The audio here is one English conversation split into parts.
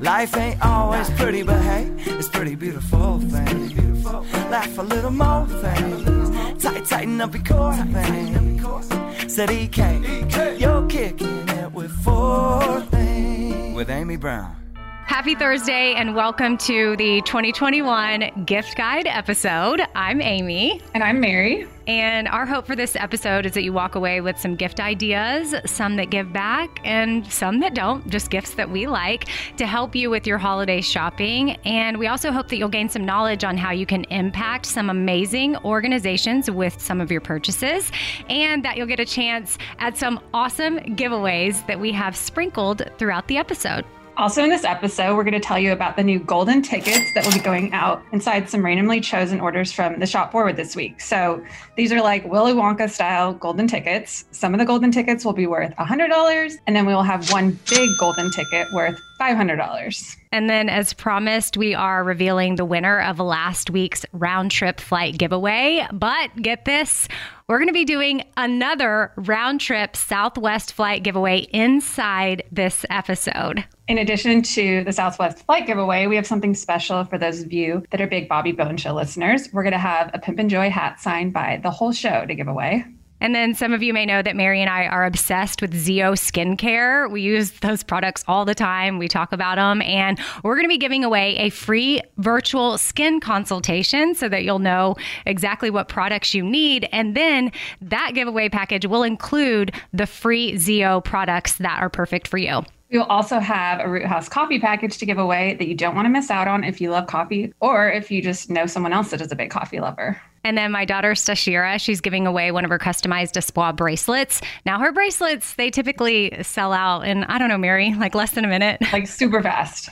Life ain't always pretty, but hey, it's pretty beautiful thing. Laugh a little more thing. Tighten up your core thing. Said EK, you're kicking it with four things. With Amy Brown. Happy Thursday and welcome to the 2021 Gift Guide episode. I'm Amy. And I'm Mary. And our hope for this episode is that you walk away with some gift ideas, some that give back and some that don't, just gifts that we like to help you with your holiday shopping. And we also hope that you'll gain some knowledge on how you can impact some amazing organizations with some of your purchases, and that you'll get a chance at some awesome giveaways that we have sprinkled throughout the episode. Also in this episode, we're going to tell you about the new golden tickets that will be going out inside some randomly chosen orders from the Shop Forward this week. So these are like Willy Wonka style golden tickets. Some of the golden tickets will be worth $100, and then we will have one big golden ticket worth $500. And then as promised, we are revealing the winner of last week's round trip flight giveaway. But get this, we're going to be doing another round trip Southwest flight giveaway inside this episode. In addition to the Southwest flight giveaway, we have something special for those of you that are big Bobby Bone Show listeners. We're going to have a Pimp and Joy hat signed by the whole show to give away. And then some of you may know that Mary and I are obsessed with ZO skincare. We use those products all the time. We talk about them, and we're going to be giving away a free virtual skin consultation so that you'll know exactly what products you need. And then that giveaway package will include the free ZO products that are perfect for you. We will also have a Root House coffee package to give away that you don't want to miss out on if you love coffee or if you just know someone else that is a big coffee lover. And then my daughter, Stashira, she's giving away one of her customized Espoir bracelets. Now her bracelets, they typically sell out in, I don't know, Mary, like less than a minute. Like super fast.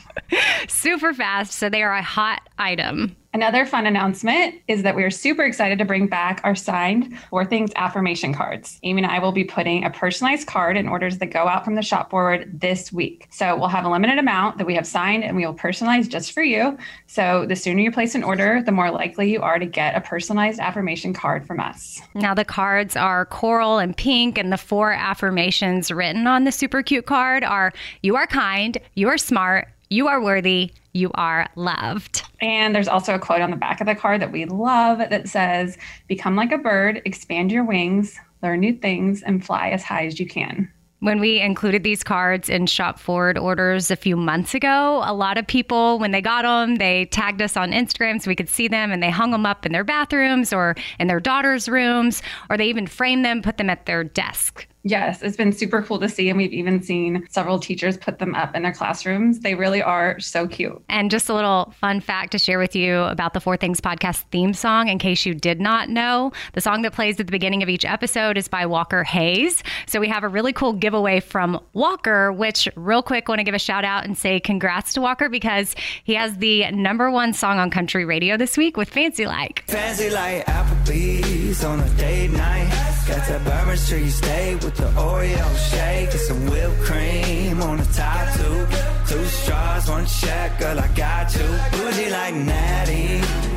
So they are a hot item. Another fun announcement is that we are super excited to bring back our signed Four Things affirmation cards. Amy and I will be putting a personalized card in orders that go out from the shop board this week. So we'll have a limited amount that we have signed and we will personalize just for you. So the sooner you place an order, the more likely you are to get a personalized affirmation card from us. Now the cards are coral and pink, and the four affirmations written on the super cute card are: you are kind, you are smart, you are worthy, you are loved. And there's also a quote on the back of the card that we love that says, "Become like a bird, expand your wings, learn new things, and fly as high as you can." When we included these cards in Shop Forward orders a few months ago, a lot of people, when they got them, they tagged us on Instagram so we could see them, and they hung them up in their bathrooms or in their daughters' rooms, or they even framed them, put them at their desk. Yes, it's been super cool to see. And we've even seen several teachers put them up in their classrooms. They really are so cute. And just a little fun fact to share with you about the Four Things podcast theme song, in case you did not know. The song that plays at the beginning of each episode is by Walker Hayes. So we have a really cool giveaway from Walker, which real quick, want to give a shout out and say congrats to Walker, because he has the #1 song on country radio this week with Fancy Like. Fancy Like Applebee's on a date night. Got that Bourbon Street steak with the Oreo shake and some whipped cream on the top too. 2 straws, 1 check, girl, I got you. Bougie like Natty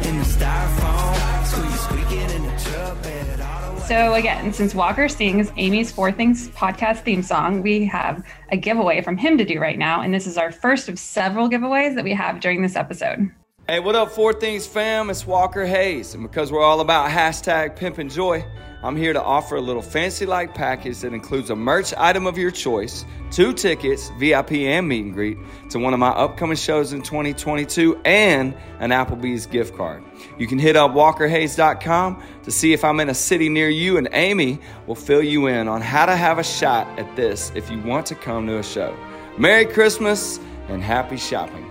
in the styrofoam. Squeeze, squeaking in the truck bed all the way. So again, since Walker sings Amy's Four Things podcast theme song, we have a giveaway from him to do right now. And this is our first of several giveaways that we have during this episode. Hey, what up, Four Things fam? It's Walker Hayes. And because we're all about #PimpAndJoy, I'm here to offer a little fancy-like package that includes a merch item of your choice, 2 tickets, VIP and meet and greet, to one of my upcoming shows in 2022, and an Applebee's gift card. You can hit up walkerhayes.com to see if I'm in a city near you, and Amy will fill you in on how to have a shot at this if you want to come to a show. Merry Christmas and happy shopping.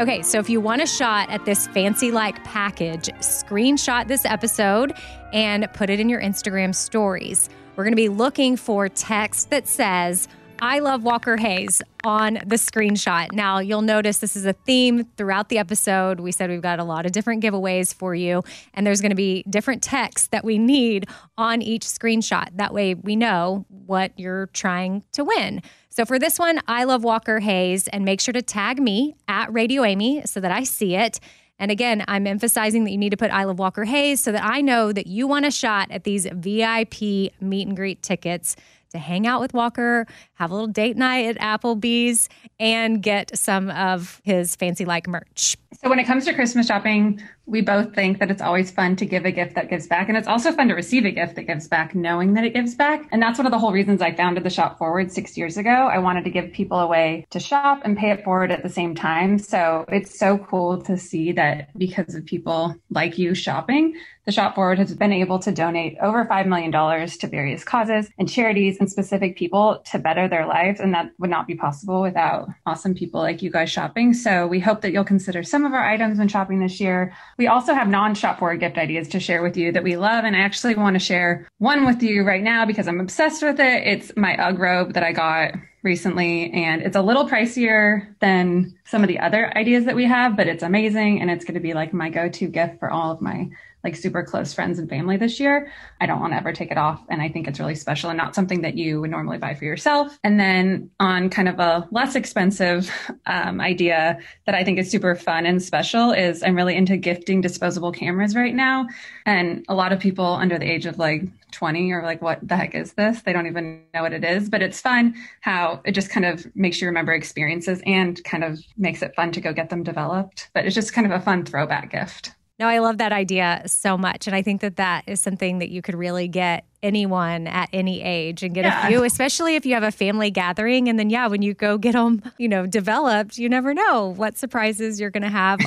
Okay, so if you want a shot at this fancy-like package, screenshot this episode and put it in your Instagram stories. We're going to be looking for text that says, "I love Walker Hayes" on the screenshot. Now, you'll notice this is a theme throughout the episode. We said we've got a lot of different giveaways for you, and there's going to be different texts that we need on each screenshot. That way we know what you're trying to win. So for this one, I love Walker Hayes, and make sure to tag me at Radio Amy so that I see it. And again, I'm emphasizing that you need to put I love Walker Hayes so that I know that you want a shot at these VIP meet and greet tickets to hang out with Walker, have a little date night at Applebee's, and get some of his fancy-like merch. So when it comes to Christmas shopping, we both think that it's always fun to give a gift that gives back. And it's also fun to receive a gift that gives back, knowing that it gives back. And that's one of the whole reasons I founded the Shop Forward 6 years ago. I wanted to give people a way to shop and pay it forward at the same time. So it's so cool to see that because of people like you shopping, the Shop Forward has been able to donate over $5 million to various causes and charities and specific people to better their lives. And that would not be possible without awesome people like you guys shopping. So we hope that you'll consider some of our items when shopping this year. We also have non-Shop Forward gift ideas to share with you that we love. And I actually want to share one with you right now because I'm obsessed with it. It's my UGG robe that I got recently, and it's a little pricier than some of the other ideas that we have, but it's amazing. And it's going to be like my go-to gift for all of my like super close friends and family this year. I don't want to ever take it off. And I think it's really special and not something that you would normally buy for yourself. And then on kind of a less expensive idea that I think is super fun and special is I'm really into gifting disposable cameras right now. And a lot of people under the age of like 20 are like, what the heck is this? They don't even know what it is, but it's fun how it just kind of makes you remember experiences and kind of makes it fun to go get them developed. But it's just kind of a fun throwback gift. No, I love that idea so much. And I think that that is something that you could really get anyone at any age and get a few, especially if you have a family gathering. And then, when you go get them, developed, you never know what surprises you're going to have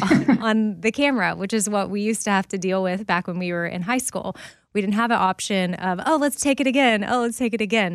on the camera, which is what we used to have to deal with back when we were in high school. We didn't have an option of, let's take it again.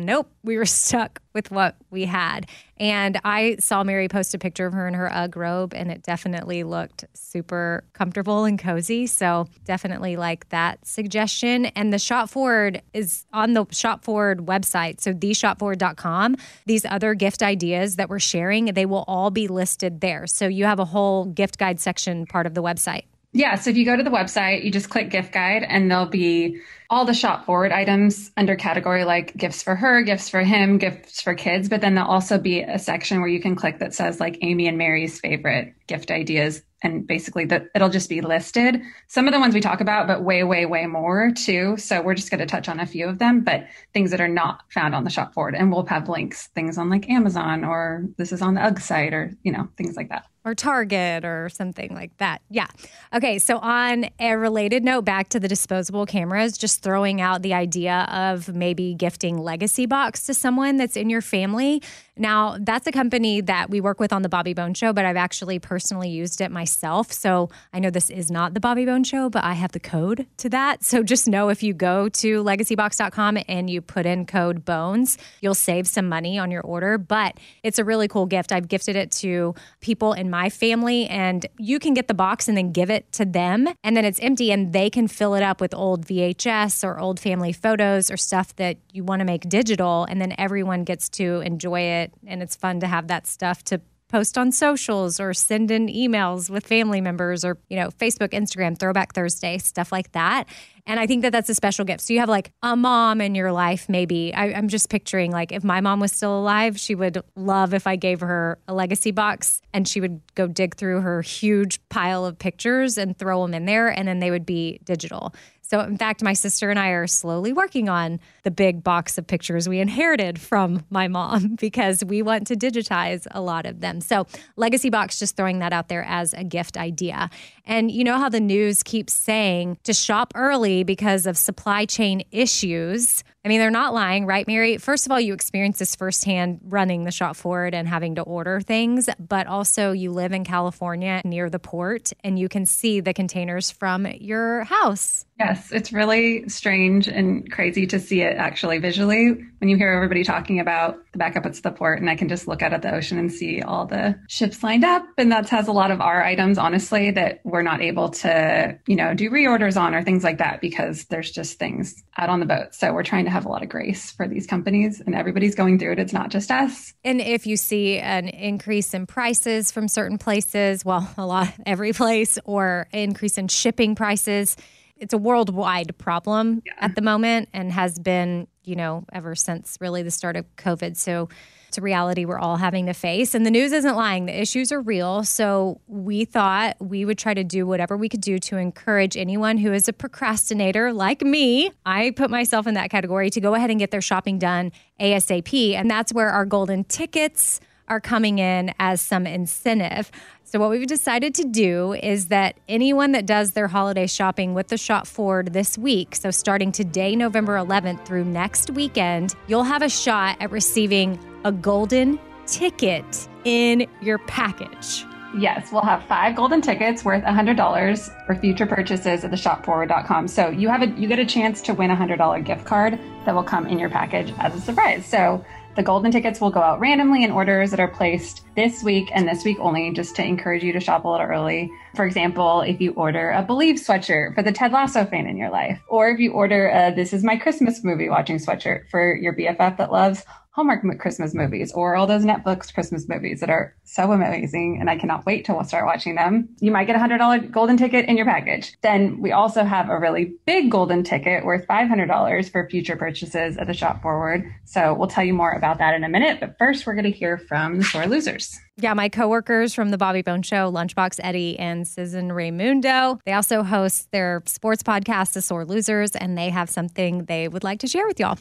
Nope. We were stuck with what we had. And I saw Mary post a picture of her in her UGG robe, and it definitely looked super comfortable and cozy. So definitely like that suggestion. And the Shop Forward is on the Shop Forward website. So theshopforward.com. These other gift ideas that we're sharing, they will all be listed there. So you have a whole gift guide section part of the website. Yeah. So if you go to the website, you just click gift guide and there'll be all the shop forward items under category like gifts for her, gifts for him, gifts for kids. But then there'll also be a section where you can click that says like Amy and Mary's favorite gift ideas. And basically that it'll just be listed. Some of the ones we talk about, but way, way, way more too. So we're just going to touch on a few of them, but things that are not found on the shop board, and we'll have links, things on like Amazon or this is on the UGG site or, you know, things like that. Or Target or something like that. Yeah. Okay. So on a related note, back to the disposable cameras, just throwing out the idea of maybe gifting Legacy Box to someone that's in your family. Now, that's a company that we work with on the Bobby Bone Show, but I've actually personally used it myself. So I know this is not the Bobby Bone Show, but I have the code to that. So just know if you go to legacybox.com and you put in code BONES, you'll save some money on your order. But it's a really cool gift. I've gifted it to people in my family, and you can get the box and then give it to them, and then it's empty and they can fill it up with old VHS or old family photos or stuff that you want to make digital, and then everyone gets to enjoy it, and it's fun to have that stuff to post on socials or send in emails with family members or, you know, Facebook, Instagram, Throwback Thursday, stuff like that. And I think that that's a special gift. So you have like a mom in your life, maybe. I'm just picturing like if my mom was still alive, she would love if I gave her a Legacy Box, and she would go dig through her huge pile of pictures and throw them in there, and then they would be digital. So in fact, my sister and I are slowly working on the big box of pictures we inherited from my mom because we want to digitize a lot of them. So Legacy Box, just throwing that out there as a gift idea. And you know how the news keeps saying to shop early because of supply chain issues. I mean, they're not lying, right, Mary? First of all, you experience this firsthand running the shop forward and having to order things, but also you live in California near the port and you can see the containers from your house. Yes, it's really strange and crazy to see it actually visually when you hear everybody talking about the backup at the port, and I can just look out at the ocean and see all the ships lined up. And that has a lot of our items, honestly, that we're not able to, you know, do reorders on or things like that because there's just things out on the boat. So we're trying to have a lot of grace for these companies, and everybody's going through it. It's not just us. And if you see an increase in prices from certain places, well, every place, or increase in shipping prices, it's a worldwide problem at the moment, and has been, you know, ever since really the start of COVID. So it's a reality we're all having to face. And the news isn't lying. The issues are real. So we thought we would try to do whatever we could do to encourage anyone who is a procrastinator like me, I put myself in that category, to go ahead and get their shopping done ASAP. And that's where our golden tickets are coming in as some incentive. So what we've decided to do is that anyone that does their holiday shopping with the Shop Forward this week, so starting today, November 11th through next weekend, you'll have a shot at receiving a golden ticket in your package. Yes, we'll have 5 golden tickets worth $100 for future purchases at the shopforward.com. So you get a chance to win a $100 gift card that will come in your package as a surprise. So the golden tickets will go out randomly in orders that are placed this week and this week only, just to encourage you to shop a little early. For example, if you order a Believe sweatshirt for the Ted Lasso fan in your life, or if you order a This Is My Christmas Movie Watching sweatshirt for your BFF that loves Hallmark Christmas movies, or all those Netflix Christmas movies that are so amazing, and I cannot wait till we'll start watching them. You might get a $100 golden ticket in your package. Then we also have a really big golden ticket worth $500 for future purchases at the Shop Forward. So we'll tell you more about that in a minute. But first, we're going to hear from the Sore Losers. Yeah, my coworkers from the Bobby Bone Show, Lunchbox Eddie and Susan Raimundo, they also host their sports podcast, The Sore Losers, and they have something they would like to share with y'all.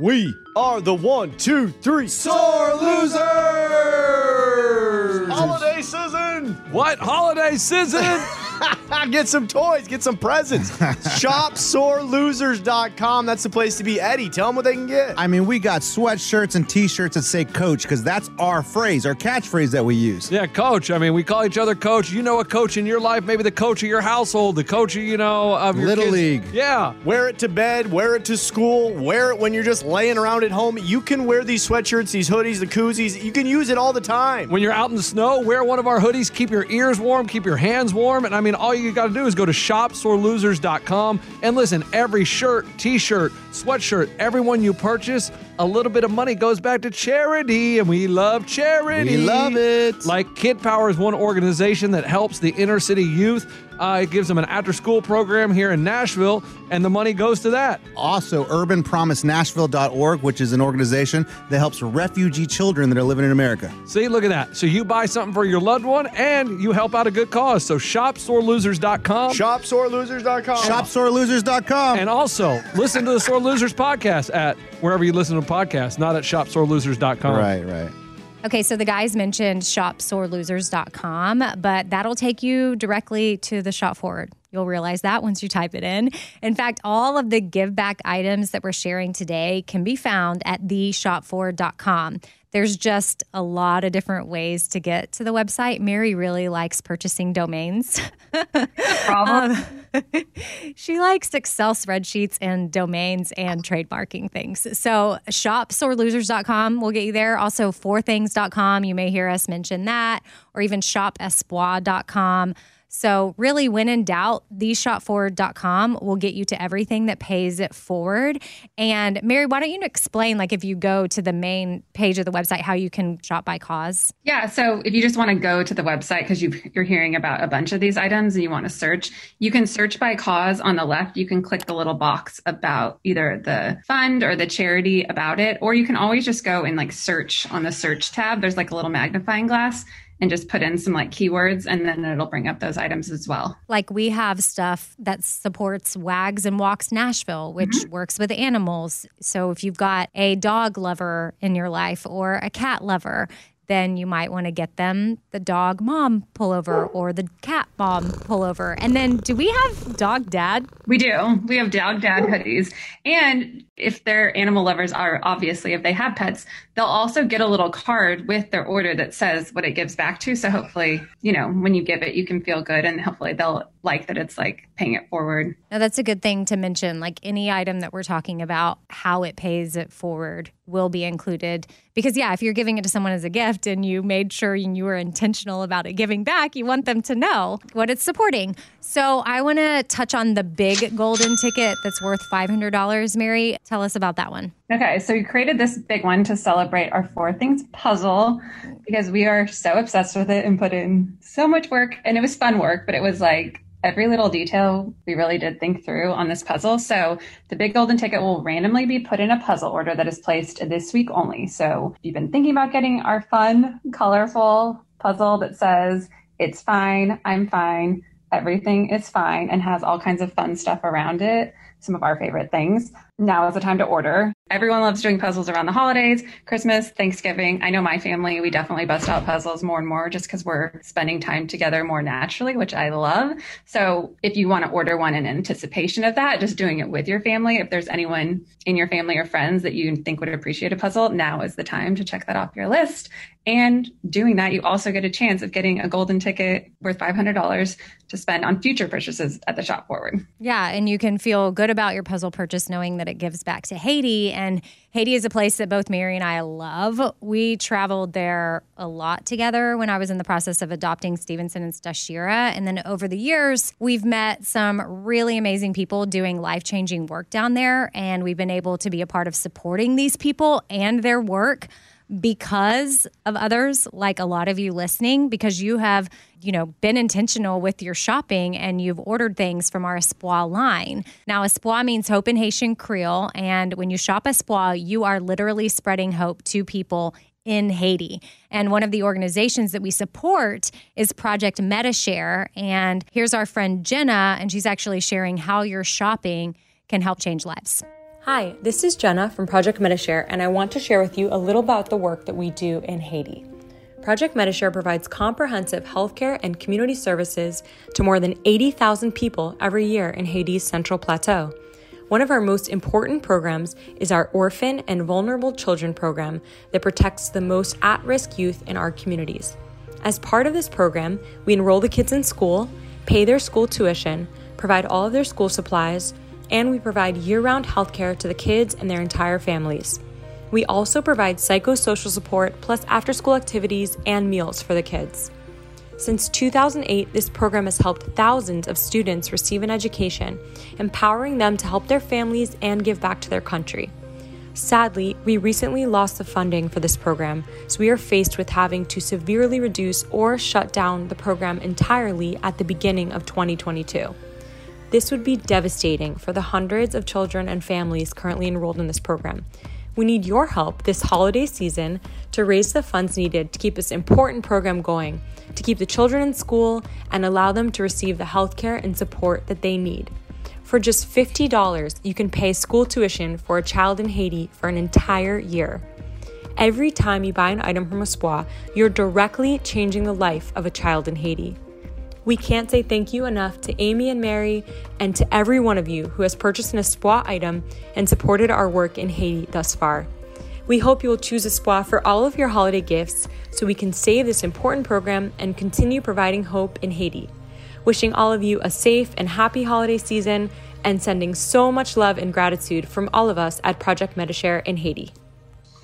We are the 1, 2, 3 Sore Losers! Holiday season! What holiday season? Get some toys, get some presents. ShopSoreLosers.com. That's the place to be. Eddie, tell them what they can get. I mean, we got sweatshirts and T-shirts that say coach, because that's our phrase, our catchphrase that we use. Yeah, coach. I mean, we call each other coach. You know a coach in your life, maybe the coach of your household, the coach, you know, of your Little kids. League. Yeah. Wear it to bed, wear it to school, wear it when you're just laying around at home. You can wear these sweatshirts, these hoodies, the koozies. You can use it all the time. When you're out in the snow, wear one of our hoodies. Keep your ears warm, keep your hands warm. And I mean, all you got to do is go to shopsorelosers.com. And listen, every shirt, T-shirt, sweatshirt, everyone you purchase, a little bit of money goes back to charity, and we love charity. We love it. Like Kid Power is one organization that helps the inner city youth It gives them an after-school program here in Nashville, and the money goes to that. Also, UrbanPromiseNashville.org, which is an organization that helps refugee children that are living in America. See, look at that. So you buy something for your loved one, and you help out a good cause. So ShopSoreLosers.com. ShopSoreLosers.com. ShopSoreLosers.com. And also, listen to the Sore Losers podcast at wherever you listen to podcasts, not at ShopSoreLosers.com. Right, right. Okay, so the guys mentioned shopsorelosers.com, but that'll take you directly to the Shop Forward. You'll realize that once you type it in. In fact, all of the give back items that we're sharing today can be found at theshopforward.com. There's just a lot of different ways to get to the website. Mary really likes purchasing domains. She likes Excel spreadsheets and domains and trademarking things. So shopsorelosers.com will get you there. Also, forthings.com. You may hear us mention that, or even shopespoir.com. So really, when in doubt, theshopforward.com will get you to everything that pays it forward. And Mary, why don't you explain, like, if you go to the main page of the website, how you can shop by cause? Yeah, so if you just want to go to the website, because you're hearing about a bunch of these items and you want to search, you can search by cause on the left. You can click the little box about either the fund or the charity about it, or you can always just go and like search on the search tab. There's like a little magnifying glass, and just put in some like keywords, and then it'll bring up those items as well. Like we have stuff that supports Wags and Walks Nashville, which works with animals. So if you've got a dog lover in your life or a cat lover, then you might want to get them the dog mom pullover or the cat mom pullover. And then do we have dog dad? We do. We have dog dad hoodies. And if they're animal lovers, are obviously if they have pets, they'll also get a little card with their order that says what it gives back to. So hopefully, you know, when you give it, you can feel good, and hopefully they'll like that it's like paying it forward. Now, that's a good thing to mention. Like any item that we're talking about, how it pays it forward will be included. Because, yeah, if you're giving it to someone as a gift and you made sure and you were intentional about it giving back, you want them to know what it's supporting. So I want to touch on the big golden ticket that's worth $500. Mary, tell us about that one. Okay, so we created this big one to celebrate our Four Things puzzle because we are so obsessed with it and put in so much work. And it was fun work, but it was like every little detail we really did think through on this puzzle. So the big golden ticket will randomly be put in a puzzle order that is placed this week only. So if you've been thinking about getting our fun, colorful puzzle that says, it's fine, I'm fine, everything is fine, and has all kinds of fun stuff around it, some of our favorite things, now is the time to order. Everyone loves doing puzzles around the holidays, Christmas, Thanksgiving. I know my family, we definitely bust out puzzles more and more just because we're spending time together more naturally, which I love. So if you want to order one in anticipation of that, just doing it with your family, if there's anyone in your family or friends that you think would appreciate a puzzle, now is the time to check that off your list. And doing that, you also get a chance of getting a golden ticket worth $500 to spend on future purchases at the Shop Forward. Yeah, and you can feel good about your puzzle purchase knowing that it gives back to Haiti. And Haiti is a place that both Mary and I love. We traveled there a lot together when I was in the process of adopting Stevenson and Stashira. And then over the years, we've met some really amazing people doing life-changing work down there. And we've been able to be a part of supporting these people and their work because of others, like a lot of you listening, because you have, you know, been intentional with your shopping and you've ordered things from our Espoir line. Now, Espoir means hope in Haitian Creole. And when you shop Espoir, you are literally spreading hope to people in Haiti. And one of the organizations that we support is Project MediShare. And here's our friend Jenna, and she's actually sharing how your shopping can help change lives. Hi, this is Jenna from Project MediShare, and I want to share with you a little about the work that we do in Haiti. Project MediShare provides comprehensive healthcare and community services to more than 80,000 people every year in Haiti's Central Plateau. One of our most important programs is our Orphan and Vulnerable Children program that protects the most at-risk youth in our communities. As part of this program, we enroll the kids in school, pay their school tuition, provide all of their school supplies, and we provide year-round healthcare to the kids and their entire families. We also provide psychosocial support, plus after-school activities and meals for the kids. Since 2008, this program has helped thousands of students receive an education, empowering them to help their families and give back to their country. Sadly, we recently lost the funding for this program, so we are faced with having to severely reduce or shut down the program entirely at the beginning of 2022. This would be devastating for the hundreds of children and families currently enrolled in this program. We need your help this holiday season to raise the funds needed to keep this important program going, to keep the children in school and allow them to receive the healthcare and support that they need. For just $50, you can pay school tuition for a child in Haiti for an entire year. Every time you buy an item from Espoir, you're directly changing the life of a child in Haiti. We can't say thank you enough to Amy and Mary and to every one of you who has purchased an Espoir item and supported our work in Haiti thus far. We hope you will choose Espoir for all of your holiday gifts so we can save this important program and continue providing hope in Haiti. Wishing all of you a safe and happy holiday season and sending so much love and gratitude from all of us at Project MediShare in Haiti.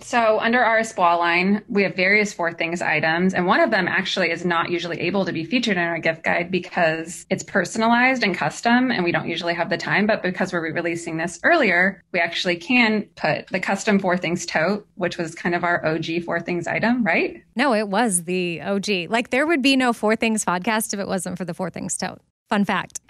So under our Espoir line, we have various Four Things items, and one of them actually is not usually able to be featured in our gift guide because it's personalized and custom, and we don't usually have the time. But because we're re-releasing this earlier, we actually can put the custom Four Things tote, which was kind of our OG Four Things item, right? No, it was the OG. Like, there would be no Four Things podcast if it wasn't for the Four Things tote. Fun fact.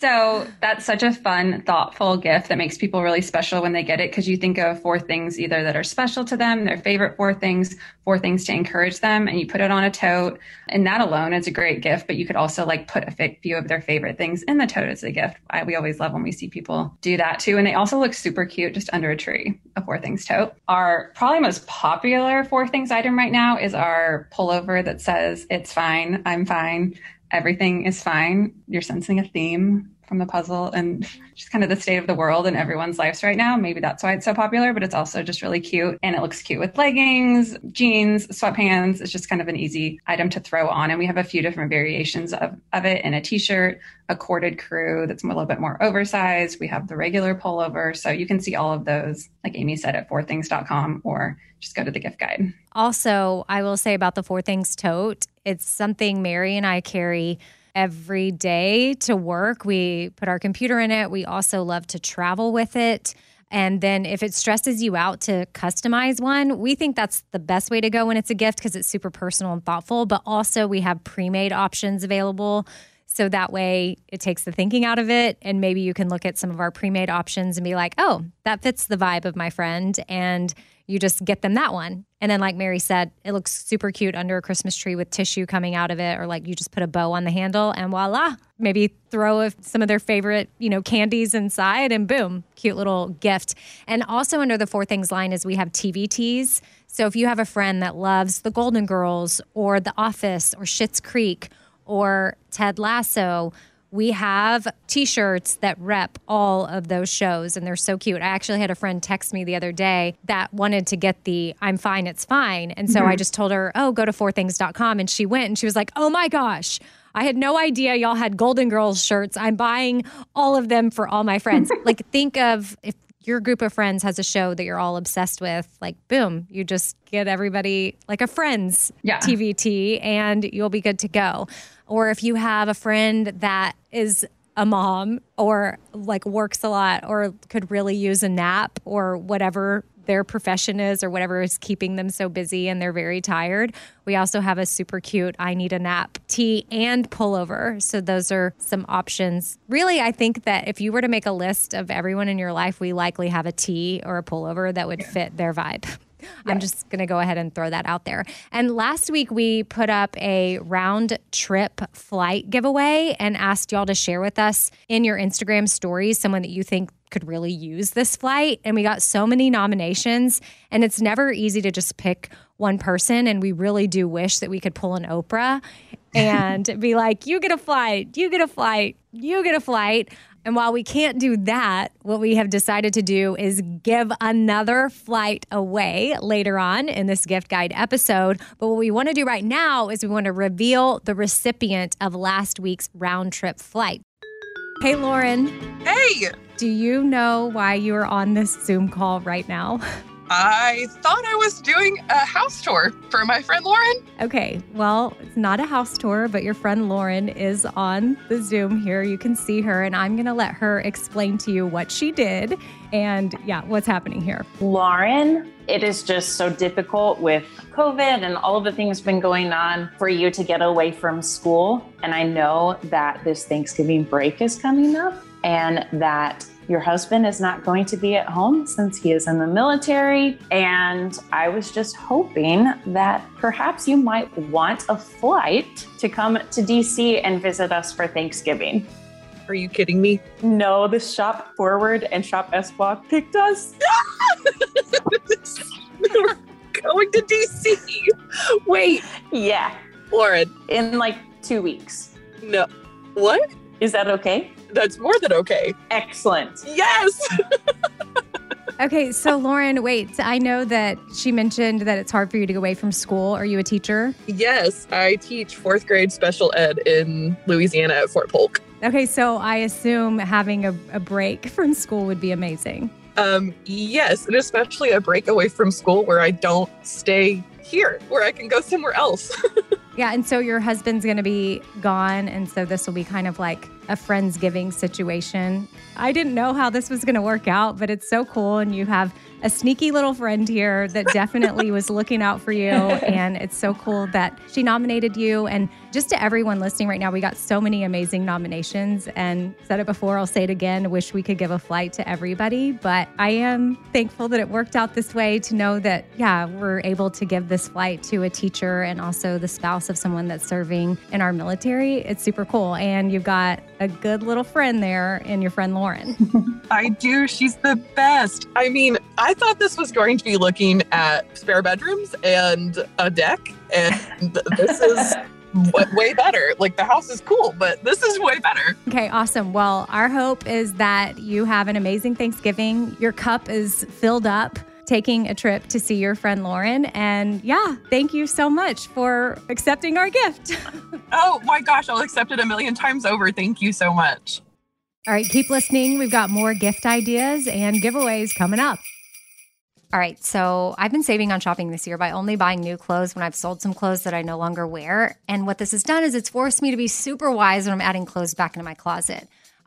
So that's such a fun, thoughtful gift that makes people really special when they get it, because you think of four things either that are special to them, their favorite four things to encourage them, and you put it on a tote. And that alone is a great gift, but you could also like put a few of their favorite things in the tote as a gift. We always love when we see people do that too. And they also look super cute just under a tree, a Four Things tote. Our probably most popular Four Things item right now is our pullover that says, "It's fine, I'm fine. Everything is fine." You're sensing a theme from the puzzle and just kind of the state of the world and everyone's lives right now. Maybe that's why it's so popular, but it's also just really cute. And it looks cute with leggings, jeans, sweatpants. It's just kind of an easy item to throw on. And we have a few different variations of it in a t-shirt, a corded crew that's a little bit more oversized. We have the regular pullover. So you can see all of those, like Amy said, at fourthings.com or just go to the gift guide. Also, I will say about the Four Things tote, it's something Mary and I carry every day to work. We put our computer in it. We also love to travel with it. And then if it stresses you out to customize one, we think that's the best way to go when it's a gift because it's super personal and thoughtful. But also we have pre-made options available. So that way it takes the thinking out of it. And maybe you can look at some of our pre-made options and be like, oh, that fits the vibe of my friend. And you just get them that one. And then like Mary said, it looks super cute under a Christmas tree with tissue coming out of it, or like you just put a bow on the handle and voila, maybe throw some of their favorite, candies inside and boom, cute little gift. And also under the Four Things line is we have TV teas. So if you have a friend that loves The Golden Girls or The Office or Schitt's Creek or Ted Lasso, we have t-shirts that rep all of those shows, and they're so cute. I actually had a friend text me the other day that wanted to get the "I'm fine, it's fine." And so I just told her, oh, go to fourthings.com. And she went and she was like, oh my gosh, I had no idea y'all had Golden Girls shirts. I'm buying all of them for all my friends. Like, think of if your group of friends has a show that you're all obsessed with, like, boom, you just get everybody like a Friends TVT and you'll be good to go. Or if you have a friend that is a mom or like works a lot or could really use a nap or whatever their profession is or whatever is keeping them so busy and they're very tired, we also have a super cute "I need a nap" tee and pullover. So those are some options. Really, I think that if you were to make a list of everyone in your life, we likely have a tee or a pullover that would fit their vibe. Yes. I'm just going to go ahead and throw that out there. And last week we put up a round trip flight giveaway and asked y'all to share with us in your Instagram stories someone that you think could really use this flight. And we got so many nominations, and it's never easy to just pick one person. And we really do wish that we could pull an Oprah and be like, you get a flight, you get a flight, you get a flight. And while we can't do that, what we have decided to do is give another flight away later on in this gift guide episode. But what we want to do right now is we want to reveal the recipient of last week's round trip flight. Hey, Lauren. Hey. Do you know why you are on this Zoom call right now? I thought I was doing a house tour for my friend Lauren. Okay, well, it's not a house tour, but your friend Lauren is on the Zoom here. You can see her, and I'm going to let her explain to you what she did and, yeah, what's happening here. Lauren, it is just so difficult with COVID and all of the things been going on for you to get away from school. And I know that this Thanksgiving break is coming up and that your husband is not going to be at home since he is in the military. And I was just hoping that perhaps you might want a flight to come to DC and visit us for Thanksgiving. Are you kidding me? No, the Shop Forward and Shop Espoir picked us. We're going to DC. Wait. Yeah. Lauren. In like 2 weeks. No. What? Is that okay? That's more than okay. Excellent. Yes. Okay, so Lauren, wait. I know that she mentioned that it's hard for you to go away from school. Are you a teacher? Yes, I teach fourth grade special ed in Louisiana at Fort Polk. Okay, so I assume having a break from school would be amazing. Yes, and especially a break away from school where I don't stay here, where I can go somewhere else. Yeah, and so your husband's going to be gone, and so this will be kind of like a Friendsgiving situation. I didn't know how this was going to work out, but it's so cool, and you have a sneaky little friend here that definitely was looking out for you, and it's so cool that she nominated you. And just to everyone listening right now, we got so many amazing nominations, and said it before, I'll say it again, wish we could give a flight to everybody, but I am thankful that it worked out this way to know that, yeah, we're able to give this flight to a teacher and also the spouse of someone that's serving in our military. It's super cool. And you've got a good little friend there in your friend Lauren. I do. She's the best. I mean, I thought this was going to be looking at spare bedrooms and a deck. And this is way better. Like, the house is cool, but this is way better. Okay, awesome. Well, our hope is that you have an amazing Thanksgiving. Your cup is filled up taking a trip to see your friend Lauren. And yeah, thank you so much for accepting our gift. Oh my gosh, I'll accept it a million times over. Thank you so much. All right, keep listening. We've got more gift ideas and giveaways coming up. All right, so I've been saving on shopping this year by only buying new clothes when I've sold some clothes that I no longer wear. And what this has done is it's forced me to be super wise when I'm adding clothes back into my closet.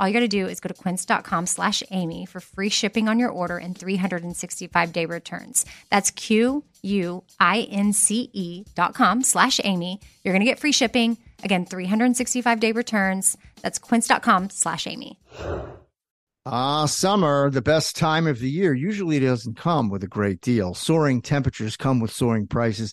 All you got to do is go to quince.com/Amy for free shipping on your order and 365-day returns. That's quince.com/Amy. You're going to get free shipping. Again, 365-day returns. That's quince.com/Amy. Summer, the best time of the year, usually doesn't come with a great deal. Soaring temperatures come with soaring prices.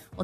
Well,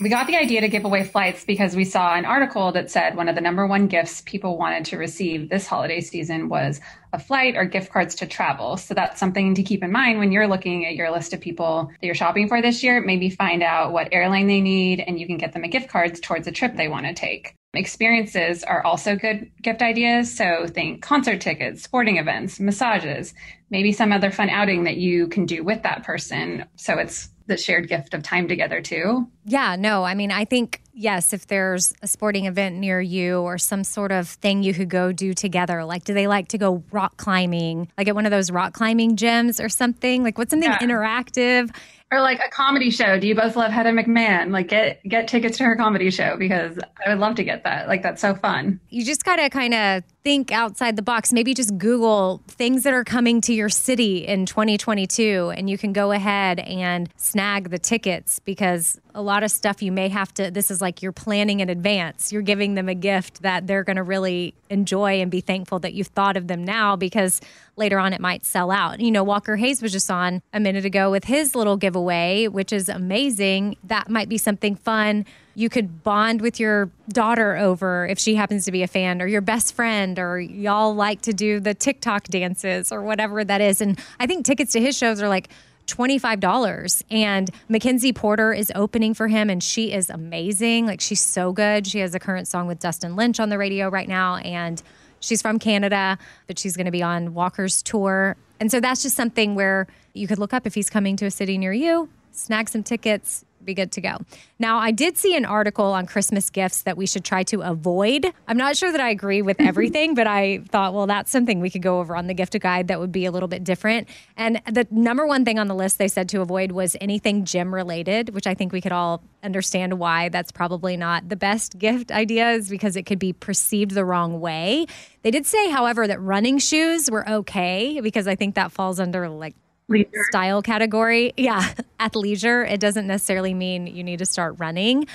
We got the idea to give away flights because we saw an article that said one of the number one gifts people wanted to receive this holiday season was a flight or gift cards to travel. So that's something to keep in mind when you're looking at your list of people that you're shopping for this year. Maybe find out what airline they need, and you can get them a gift card towards a trip they want to take. Experiences are also good gift ideas. So think concert tickets, sporting events, massages, maybe some other fun outing that you can do with that person. So it's the shared gift of time together too. Yeah, no, I mean, I think, yes, if there's a sporting event near you or some sort of thing you could go do together, like, do they like to go rock climbing, like at one of those rock climbing gyms or something? Like, what's something interactive? Or like a comedy show. Do you both love Heather McMahon? Like, get tickets to her comedy show, because I would love to get that. Like, that's so fun. You just got to kind of think outside the box. Maybe just Google things that are coming to your city in 2022, and you can go ahead and snag the tickets, because a lot of stuff you may have to, this is like you're planning in advance. You're giving them a gift that they're going to really enjoy and be thankful that you've thought of them now, because later on it might sell out. You know, Walker Hayes was just on a minute ago with his little giveaway, which is amazing. That might be something fun you could bond with your daughter over, if she happens to be a fan, or your best friend, or y'all like to do the TikTok dances or whatever that is. And I think tickets to his shows are like $25, and Mackenzie Porter is opening for him, and she is amazing. Like, she's so good. She has a current song with Dustin Lynch on the radio right now, and she's from Canada, but she's going to be on Walker's tour. And so that's just something where you could look up if he's coming to a city near you, snag some tickets, be good to go. Now, I did see an article on Christmas gifts that we should try to avoid. I'm not sure that I agree with everything, but I thought, well, that's something we could go over on the gift guide that would be a little bit different. And the number one thing on the list they said to avoid was anything gym related, which I think we could all understand why that's probably not the best gift idea, is because it could be perceived the wrong way. They did say, however, that running shoes were okay, because I think that falls under like leisure style category. Yeah, athleisure. It doesn't necessarily mean you need to start running.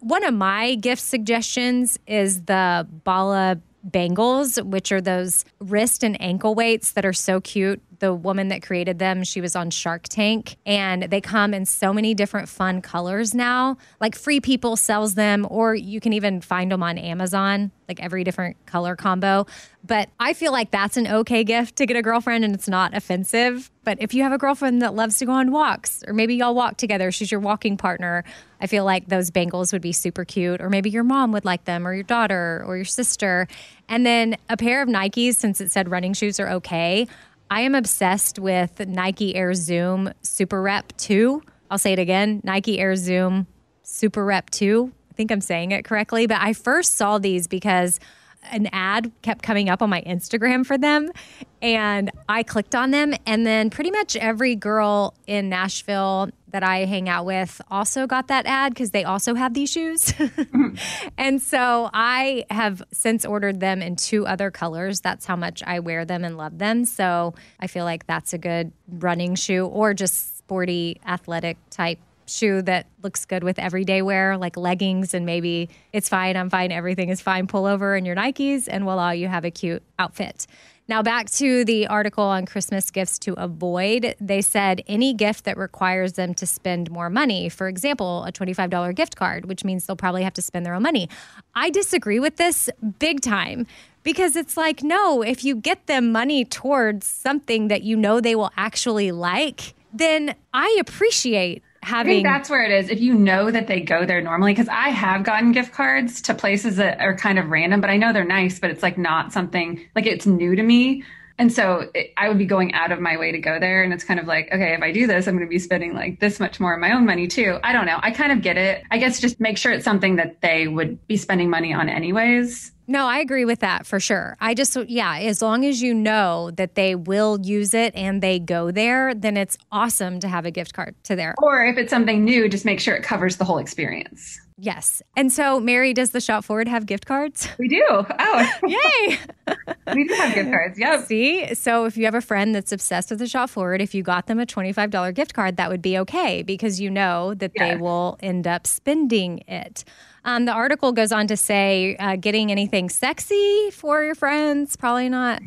One of my gift suggestions is the Bala bangles, which are those wrist and ankle weights that are so cute. the woman that created them, she was on Shark Tank, and they come in so many different fun colors now. Like Free People sells them, or you can even find them on Amazon, like every different color combo. But I feel like that's an okay gift to get a girlfriend, and it's not offensive. But if you have a girlfriend that loves to go on walks, or maybe y'all walk together, she's your walking partner, I feel like those bangles would be super cute. Or maybe your mom would like them, or your daughter, or your sister. And then a pair of Nikes, since it said running shoes are okay. I am obsessed with Nike Air Zoom Super Rep 2. I'll say it again, Nike Air Zoom Super Rep 2. I think I'm saying it correctly, but I first saw these because an ad kept coming up on my Instagram for them, and I clicked on them. And then pretty much every girl in Nashville that I hang out with also got that ad because they also have these shoes. And so I have since ordered them in 2 other colors. That's how much I wear them and love them. So I feel like that's a good running shoe, or just sporty athletic type shoe that looks good with everyday wear, like leggings and maybe it's fine, I'm fine, everything is fine pullover and your Nikes, and voila, you have a cute outfit. Now back to the article on Christmas gifts to avoid. They said any gift that requires them to spend more money, for example, a $25 gift card, which means they'll probably have to spend their own money. I disagree with this big time, because it's like, no, if you get them money towards something that you know they will actually like, then I appreciate having... I think that's where it is. If you know that they go there normally, because I have gotten gift cards to places that are kind of random, but I know they're nice, but it's like not something, like it's new to me. And so I would be going out of my way to go there. And it's kind of like, okay, if I do this, I'm going to be spending like this much more of my own money too. I don't know. I kind of get it. I guess just make sure it's something that they would be spending money on anyways. No, I agree with that for sure. I just, yeah, as long as you know that they will use it and they go there, then it's awesome to have a gift card to there. Or if it's something new, just make sure it covers the whole experience. Yes. And so, Mary, does the Shop Forward have gift cards? We do. Oh. Yay. We do have gift cards. Yeah. See? So if you have a friend that's obsessed with the Shop Forward, if you got them a $25 gift card, that would be okay because you know that they will end up spending it. The article goes on to say getting anything sexy for your friends, probably not.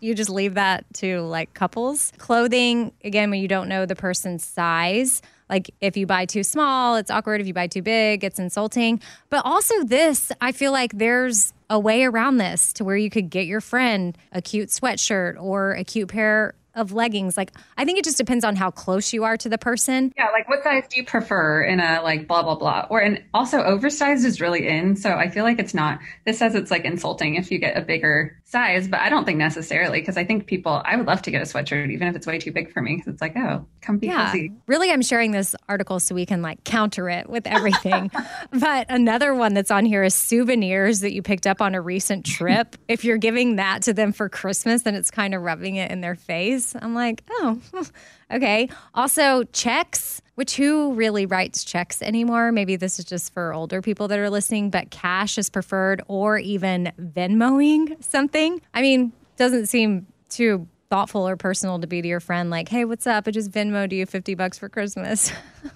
You just leave that to like couples. Clothing, again, when you don't know the person's size. Like if you buy too small, it's awkward. If you buy too big, it's insulting. But also this, I feel like there's a way around this to where you could get your friend a cute sweatshirt or a cute pair of leggings. Like I think it just depends on how close you are to the person. Yeah, like what size do you prefer in a like blah, blah, blah. Or and also oversized is really in. So I feel like it's not, this says it's like insulting if you get a bigger size, but I don't think necessarily because I think people, I would love to get a sweatshirt even if it's way too big for me because it's like, oh, comfy. Yeah, cozy. Really I'm sharing this article so we can like counter it with everything. But another one that's on here is souvenirs that you picked up on a recent trip. If you're giving that to them for Christmas, then it's kind of rubbing it in their face. I'm like, oh, okay. Also, checks, which who really writes checks anymore? Maybe this is just for older people that are listening, but cash is preferred, or even Venmoing something. I mean, doesn't seem too thoughtful or personal to be to your friend like, hey, what's up? I just Venmoed you $50 for Christmas.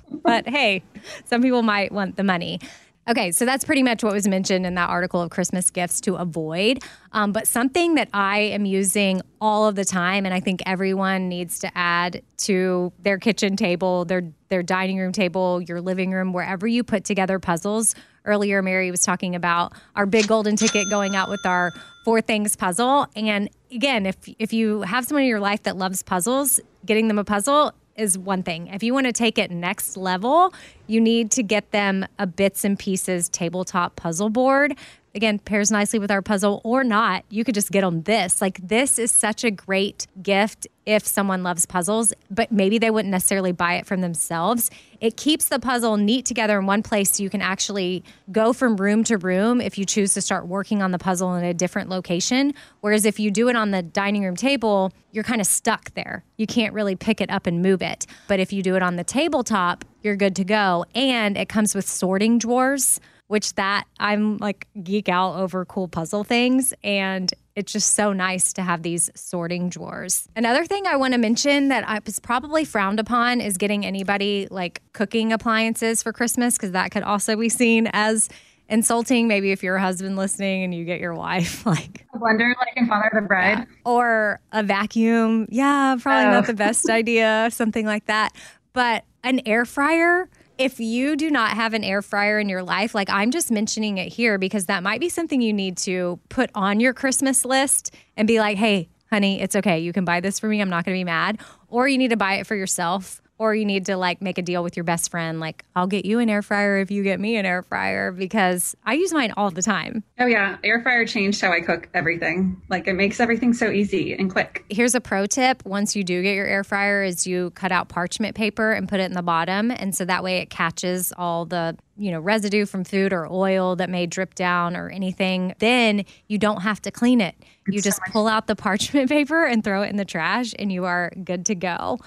But hey, some people might want the money. Okay, so that's pretty much what was mentioned in that article of Christmas gifts to avoid. But something that I am using all of the time, and I think everyone needs to add to their kitchen table, their dining room table, your living room, wherever you put together puzzles. Earlier, Mary was talking about our big golden ticket going out with our 4 things puzzle. And again, if you have someone in your life that loves puzzles, getting them a puzzle is one thing. If you want to take it next level, you need to get them a bits and pieces tabletop puzzle board. Again, pairs nicely with our puzzle or not. You could just get them this. Like this is such a great gift if someone loves puzzles, but maybe they wouldn't necessarily buy it from themselves. It keeps the puzzle neat together in one place so you can actually go from room to room if you choose to start working on the puzzle in a different location. Whereas if you do it on the dining room table, you're kind of stuck there. You can't really pick it up and move it. But if you do it on the tabletop, you're good to go. And it comes with sorting drawers, which that I'm like geek out over cool puzzle things. And it's just so nice to have these sorting drawers. Another thing I want to mention that is probably frowned upon is getting anybody like cooking appliances for Christmas, because that could also be seen as insulting maybe if you're a husband listening and you get your wife like a blender like in Father of the Bride, yeah, or a vacuum, probably not the best idea, something like that. But an air fryer, if you do not have an air fryer in your life, like I'm just mentioning it here because that might be something you need to put on your Christmas list and be like, hey, honey, it's okay. You can buy this for me. I'm not going to be mad. Or you need to buy it for yourself. Or you need to like make a deal with your best friend. Like, I'll get you an air fryer if you get me an air fryer, because I use mine all the time. Oh yeah. Air fryer changed how I cook everything. Like it makes everything so easy and quick. Here's a pro tip. Once you do get your air fryer is you cut out parchment paper and put it in the bottom. And so that way it catches all the, you know, residue from food or oil that may drip down or anything. Then you don't have to clean it. You just pull out the parchment paper and throw it in the trash and you are good to go.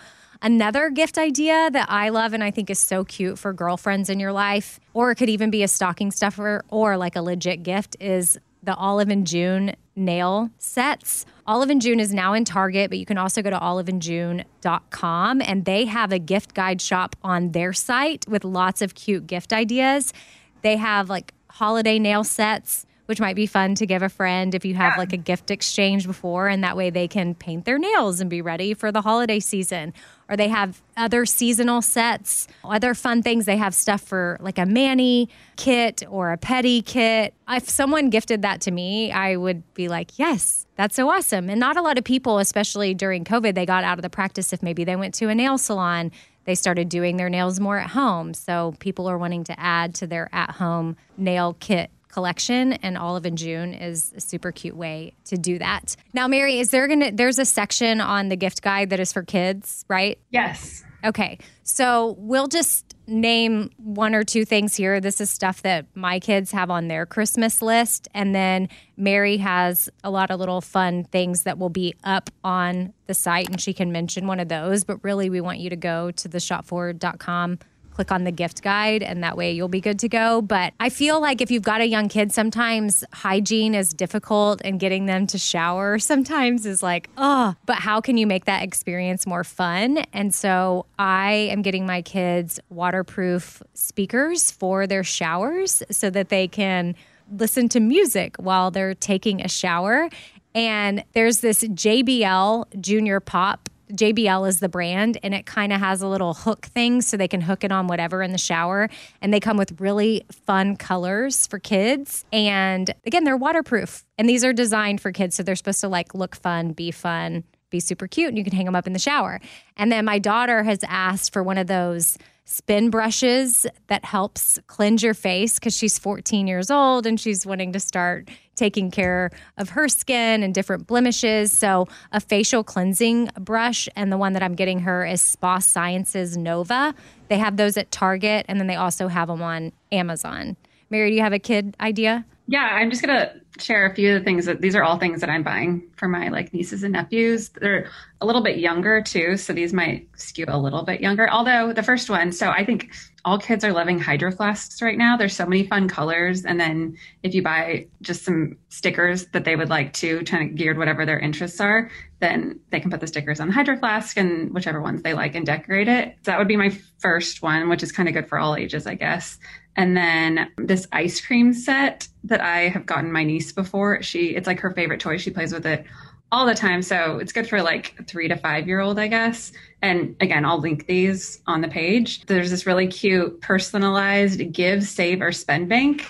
Another gift idea that I love and I think is so cute for girlfriends in your life, or it could even be a stocking stuffer or like a legit gift, is the Olive & June nail sets. Olive & June is now in Target, but you can also go to oliveandjune.com and they have a gift guide shop on their site with lots of cute gift ideas. They have like holiday nail sets, which might be fun to give a friend if you have like a gift exchange before, and that way they can paint their nails and be ready for the holiday season. Or they have other seasonal sets, other fun things. They have stuff for like a mani kit or a pedi kit. If someone gifted that to me, I would be like, yes, that's so awesome. And not a lot of people, especially during COVID, they got out of the practice if maybe they went to a nail salon. They started doing their nails more at home. So people are wanting to add to their at-home nail kit collection, and Olive & June is a super cute way to do that. Now, Mary, there's a section on the gift guide that is for kids, right? Yes. Okay. So we'll just name one or two things here. This is stuff that my kids have on their Christmas list. And then Mary has a lot of little fun things that will be up on the site and she can mention one of those. But really, we want you to go to the shopforward.com, click on the gift guide, and that way you'll be good to go. But I feel like if you've got a young kid, sometimes hygiene is difficult and getting them to shower sometimes is like, oh, but how can you make that experience more fun? And so I am getting my kids waterproof speakers for their showers so that they can listen to music while they're taking a shower. And there's this JBL Junior Pop. JBL is the brand, and it kind of has a little hook thing so they can hook it on whatever in the shower. And they come with really fun colors for kids. And again, they're waterproof. And these are designed for kids. So they're supposed to like look fun, be super cute, and you can hang them up in the shower. And then my daughter has asked for one of those spin brushes that helps cleanse your face because she's 14 years old and she's wanting to start taking care of her skin and different blemishes. So a facial cleansing brush, and the one that I'm getting her is Spa Sciences Nova. They have those at Target, and then they also have them on Amazon. Mary, do you have a kid idea? Yeah, I'm just going to share a few of the things that these are all things that I'm buying for my like nieces and nephews. They're a little bit younger too, so these might skew a little bit younger. Although the first one, so I think all kids are loving Hydro Flasks right now. There's so many fun colors. And then if you buy just some stickers that they would like to, kind of geared whatever their interests are, then they can put the stickers on the Hydro Flask and whichever ones they like and decorate it. So that would be my first one, which is kind of good for all ages, I guess. And then this ice cream set that I have gotten my niece before, it's like her favorite toy. She plays with it all the time. So it's good for like a 3 to 5 year old, I guess. And again, I'll link these on the page. There's this really cute personalized give, save, or spend bank.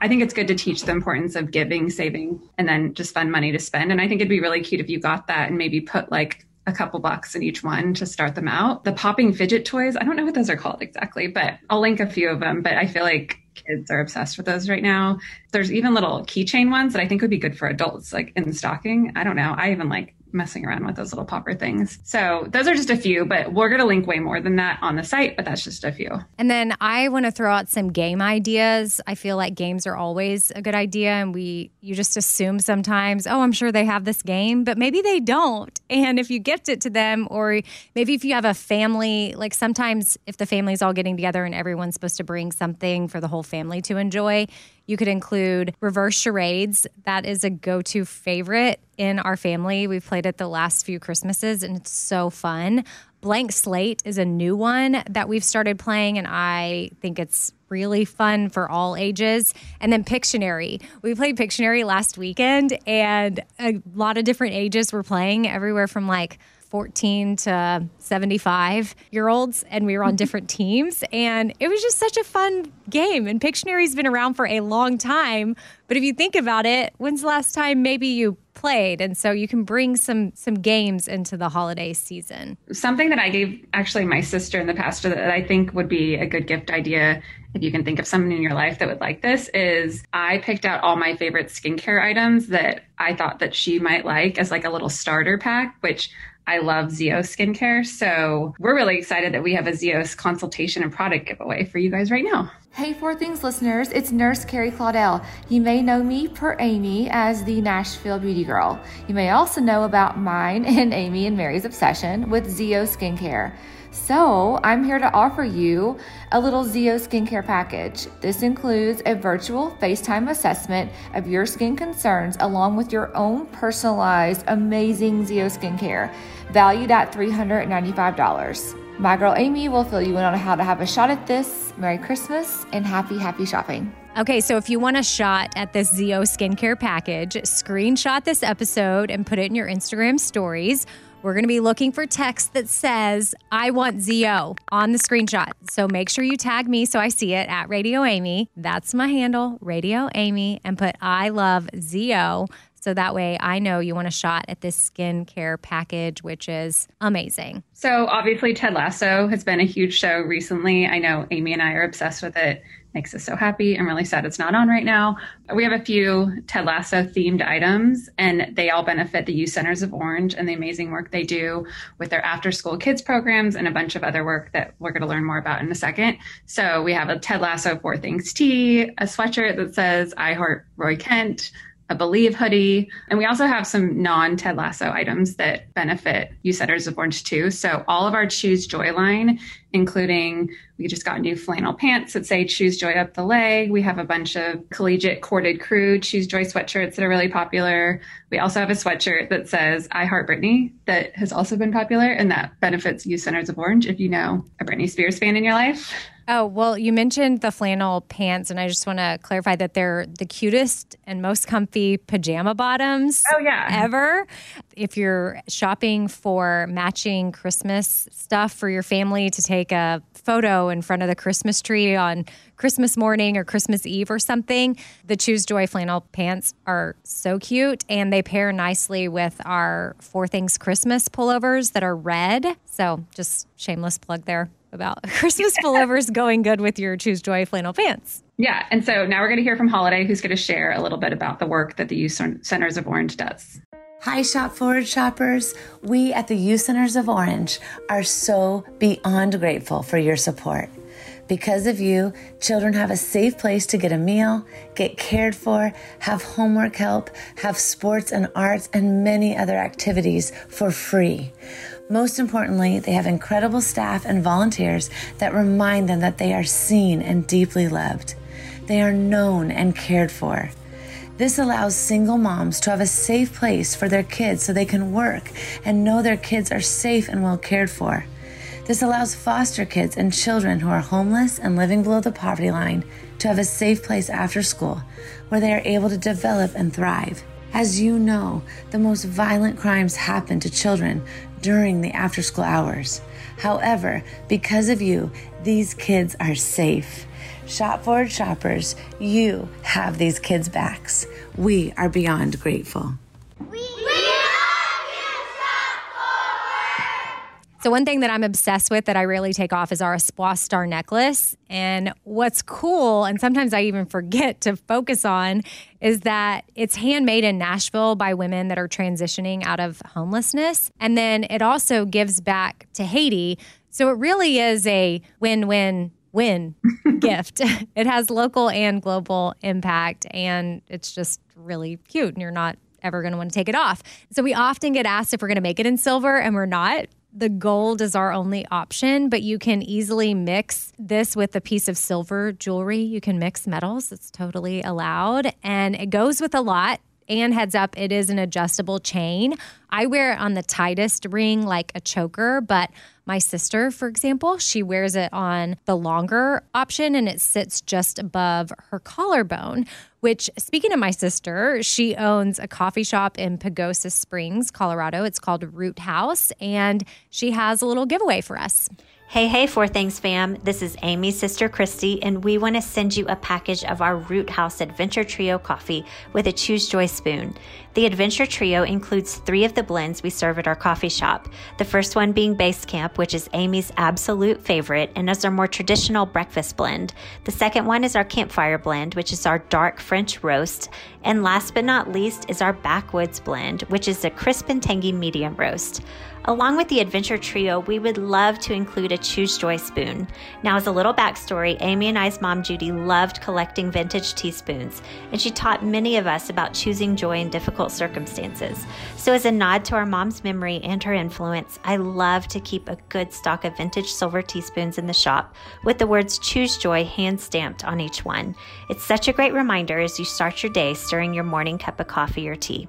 I think it's good to teach the importance of giving, saving, and then just fun money to spend. And I think it'd be really cute if you got that and maybe put like a couple bucks in each one to start them out. The popping fidget toys, I don't know what those are called exactly, but I'll link a few of them. But I feel like kids are obsessed with those right now. There's even little keychain ones that I think would be good for adults, like in the stocking. I don't know. I even like messing around with those little popper things. So those are just a few, but we're going to link way more than that on the site, but that's just a few. And then I want to throw out some game ideas. I feel like games are always a good idea, and you just assume sometimes, oh, I'm sure they have this game, but maybe they don't. And if you gift it to them, or maybe if you have a family, like sometimes if the family's all getting together and everyone's supposed to bring something for the whole family to enjoy, you could include reverse charades. That is a go-to favorite in our family. We've played it the last few Christmases, and it's so fun. Blank Slate is a new one that we've started playing, and I think it's really fun for all ages. And then Pictionary. We played Pictionary last weekend, and a lot of different ages were playing, everywhere from like 14 to 75-year-olds, and we were on different teams. And it was just such a fun game. And Pictionary's been around for a long time. But if you think about it, when's the last time maybe you played? And so you can bring some games into the holiday season. Something that I gave actually my sister in the past that I think would be a good gift idea, if you can think of someone in your life that would like this, is I picked out all my favorite skincare items that I thought that she might like as like a little starter pack, which I love ZO skincare. So we're really excited that we have a ZO consultation and product giveaway for you guys right now. Hey, Four Things listeners, it's Nurse Carrie Claudel. You may know me, per Amy, as the Nashville Beauty Girl. You may also know about mine and Amy and Mary's obsession with ZO skincare. So I'm here to offer you a little ZO skincare package. This includes a virtual FaceTime assessment of your skin concerns, along with your own personalized, amazing ZO skincare, valued at $395. My girl Amy will fill you in on how to have a shot at this. Merry Christmas and happy, happy shopping. Okay, so if you want a shot at this ZO skincare package, screenshot this episode and put it in your Instagram stories. We're going to be looking for text that says, I want ZO on the screenshot. So make sure you tag me so I see it at Radio Amy. That's my handle, Radio Amy, and put I love ZO. So that way I know you want a shot at this skincare package, which is amazing. So obviously Ted Lasso has been a huge show recently. I know Amy and I are obsessed with it. Makes us so happy. I'm really sad it's not on right now. We have a few Ted Lasso themed items, and they all benefit the Youth Centers of Orange and the amazing work they do with their after school kids programs and a bunch of other work that we're going to learn more about in a second. So we have a Ted Lasso Four Things tee, a sweatshirt that says I Heart Roy Kent, a Believe hoodie. And we also have some non-Ted Lasso items that benefit Youth Centers of Orange too. So all of our Choose Joy line, including we just got new flannel pants that say Choose Joy up the leg. We have a bunch of collegiate corded crew Choose Joy sweatshirts that are really popular. We also have a sweatshirt that says I Heart Britney that has also been popular, and that benefits Youth Centers of Orange if you know a Britney Spears fan in your life. Oh, well, you mentioned the flannel pants, and I just want to clarify that they're the cutest and most comfy pajama bottoms ever. If you're shopping for matching Christmas stuff for your family to take a photo in front of the Christmas tree on Christmas morning or Christmas Eve or something, the Choose Joy flannel pants are so cute, and they pair nicely with our Four Things Christmas pullovers that are red. So just shameless plug there about Christmas pullovers going good with your Choose Joy flannel pants. Yeah. And so now we're going to hear from Holiday, who's going to share a little bit about the work that the Youth Centers of Orange does. Hi, Shop Forward shoppers. We at the Youth Centers of Orange are so beyond grateful for your support. Because of you, children have a safe place to get a meal, get cared for, have homework help, have sports and arts, and many other activities for free. Most importantly, they have incredible staff and volunteers that remind them that they are seen and deeply loved. They are known and cared for. This allows single moms to have a safe place for their kids so they can work and know their kids are safe and well cared for. This allows foster kids and children who are homeless and living below the poverty line to have a safe place after school where they are able to develop and thrive. As you know, the most violent crimes happen to children during the after-school hours. However, because of you, these kids are safe. Shop Forward shoppers, you have these kids' backs. We are beyond grateful. So one thing that I'm obsessed with that I really take off is our Espoir star necklace. And what's cool, and sometimes I even forget to focus on, is that it's handmade in Nashville by women that are transitioning out of homelessness. And then it also gives back to Haiti. So it really is a win-win-win gift. It has local and global impact, and it's just really cute, and you're not ever going to want to take it off. So we often get asked if we're going to make it in silver, and we're not. The gold is our only option, but you can easily mix this with a piece of silver jewelry. You can mix metals. It's totally allowed. And it goes with a lot. and heads up, it is an adjustable chain. I wear it on the tightest ring like a choker, but my sister, for example, she wears it on the longer option and it sits just above her collarbone, which, speaking of my sister, she owns a coffee shop in Pagosa Springs, Colorado. It's called Root House, and she has a little giveaway for us. Hey, hey, Four Things fam. This is Amy's sister, Christy, and we want to send you a package of our Root House Adventure Trio coffee with a Choose Joy spoon. The Adventure Trio includes 3 of the blends we serve at our coffee shop. The first one being Base Camp, which is Amy's absolute favorite and is our more traditional breakfast blend. The second one is our Campfire blend, which is our dark French roast. And last but not least is our Backwoods blend, which is a crisp and tangy medium roast. Along with the Adventure Trio, we would love to include a Choose Joy spoon. Now, as a little backstory, Amy and I's mom, Judy, loved collecting vintage teaspoons, and she taught many of us about choosing joy in difficult circumstances. So as a nod to our mom's memory and her influence, I love to keep a good stock of vintage silver teaspoons in the shop with the words Choose Joy hand-stamped on each one. It's such a great reminder as you start your day stirring your morning cup of coffee or tea.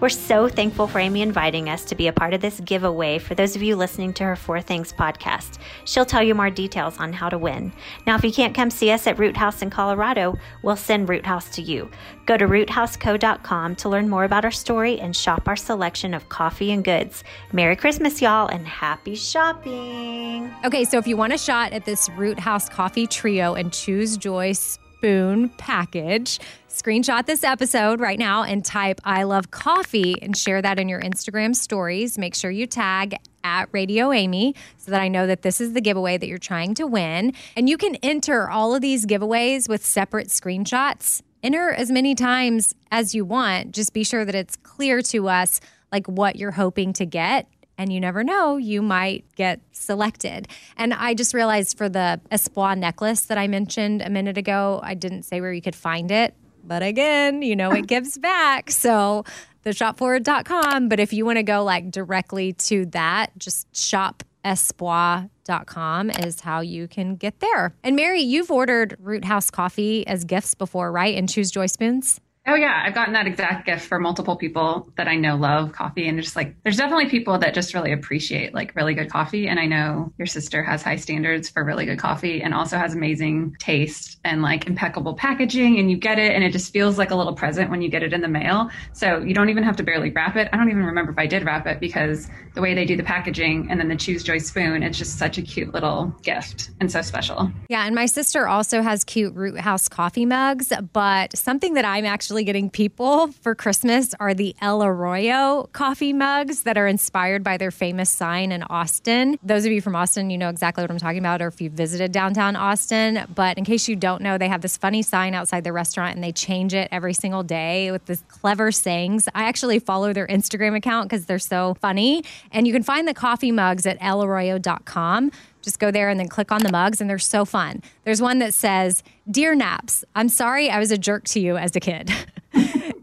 We're so thankful for Amy inviting us to be a part of this giveaway for those of you listening to her Four Things podcast. She'll tell you more details on how to win. Now, if you can't come see us at Root House in Colorado, we'll send Root House to you. Go to roothouseco.com to learn more about our story and shop our selection of coffee and goods. Merry Christmas, y'all, and happy shopping. Okay, so if you want a shot at this Root House Coffee Trio and Choose Joy spoon package, screenshot this episode right now and type I love coffee and share that in your Instagram stories. Make sure you tag at Radio Amy so that I know that this is the giveaway that you're trying to win. And you can enter all of these giveaways with separate screenshots. Enter as many times as you want. Just be sure that it's clear to us like what you're hoping to get. And you never know, you might get selected. And I just realized for the Espoir necklace that I mentioned a minute ago, I didn't say where you could find it. But again, you know, it gives back. So theshopforward.com. But if you want to go like directly to that, just shopespoir.com is how you can get there. And Mary, you've ordered Root House coffee as gifts before, right? And Choose Joy spoons? Oh, yeah. I've gotten that exact gift for multiple people that I know love coffee. And just like, there's definitely people that just really appreciate like really good coffee. And I know your sister has high standards for really good coffee and also has amazing taste and like impeccable packaging. And you get it and it just feels like a little present when you get it in the mail. So you don't even have to barely wrap it. I don't even remember if I did wrap it because the way they do the packaging and then the Choose Joy spoon, it's just such a cute little gift and so special. Yeah. And my sister also has cute Root House coffee mugs. But something that I'm actually getting people for Christmas are the El Arroyo coffee mugs that are inspired by their famous sign in Austin. Those of you from Austin, you know exactly what I'm talking about, or if you visited downtown Austin. But in case you don't know, they have this funny sign outside the restaurant and they change it every single day with this clever sayings. I actually follow their Instagram account because they're so funny. And you can find the coffee mugs at elarroyo.com. Just go there and then click on the mugs, and they're so fun. There's one that says, Dear Naps, I'm sorry I was a jerk to you as a kid.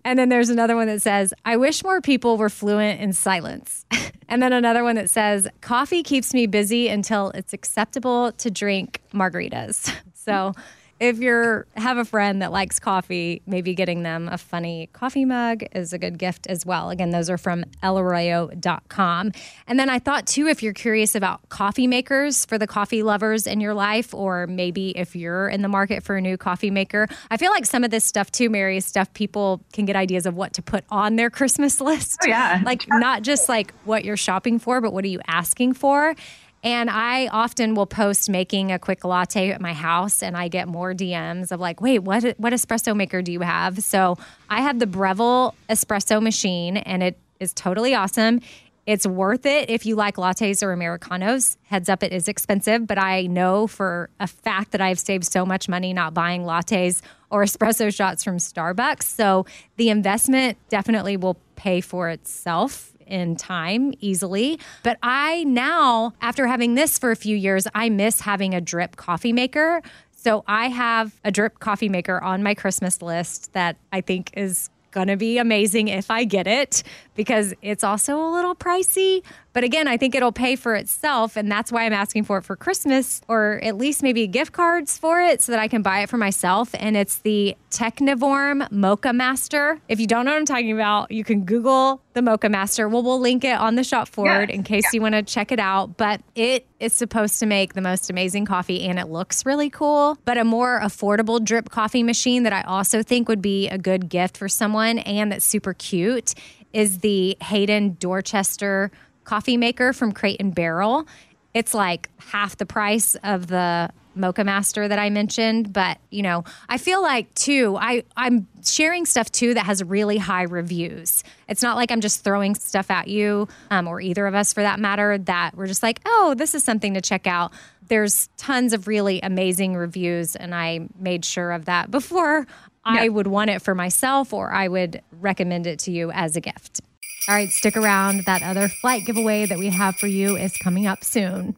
And then there's another one that says, I wish more people were fluent in silence. And then another one that says, Coffee keeps me busy until it's acceptable to drink margaritas. So if you have a friend that likes coffee, maybe getting them a funny coffee mug is a good gift as well. Again, those are from elarroyo.com. And then I thought, too, if you're curious about coffee makers for the coffee lovers in your life, or maybe if you're in the market for a new coffee maker, I feel like some of this stuff, too, Mary, is stuff people can get ideas of what to put on their Christmas list. Oh, yeah. Like not just like what you're shopping for, but what are you asking for? And I often will post making a quick latte at my house, and I get more DMs of like, wait, what espresso maker do you have? So I have the Breville espresso machine, and it is totally awesome. It's worth it if you like lattes or Americanos. Heads up, it is expensive, but I know for a fact that I've saved so much money not buying lattes or espresso shots from Starbucks. So the investment definitely will pay for itself in time easily. But I now, after having this for a few years, I miss having a drip coffee maker. So I have a drip coffee maker on my Christmas list that I think is going to be amazing if I get it, because it's also a little pricey. But again, I think it'll pay for itself. And that's why I'm asking for it for Christmas, or at least maybe gift cards for it so that I can buy it for myself. And it's the Technivorm Mocha Master. If you don't know what I'm talking about, you can Google the Mocha Master. Well, we'll link it on the shop forward in case you want to check it out. But it is supposed to make the most amazing coffee and it looks really cool. But a more affordable drip coffee machine that I also think would be a good gift for someone and that's super cute is the Hayden Dorchester coffee maker from Crate & Barrel. It's like half the price of the Mocha Master that I mentioned. But, you know, I feel like, too, I'm sharing stuff, too, that has really high reviews. It's not like I'm just throwing stuff at you or either of us, for that matter, that we're just like, oh, this is something to check out. There's tons of really amazing reviews, and I made sure of that before I would want it for myself or I would recommend it to you as a gift. All right, stick around. That other flight giveaway that we have for you is coming up soon.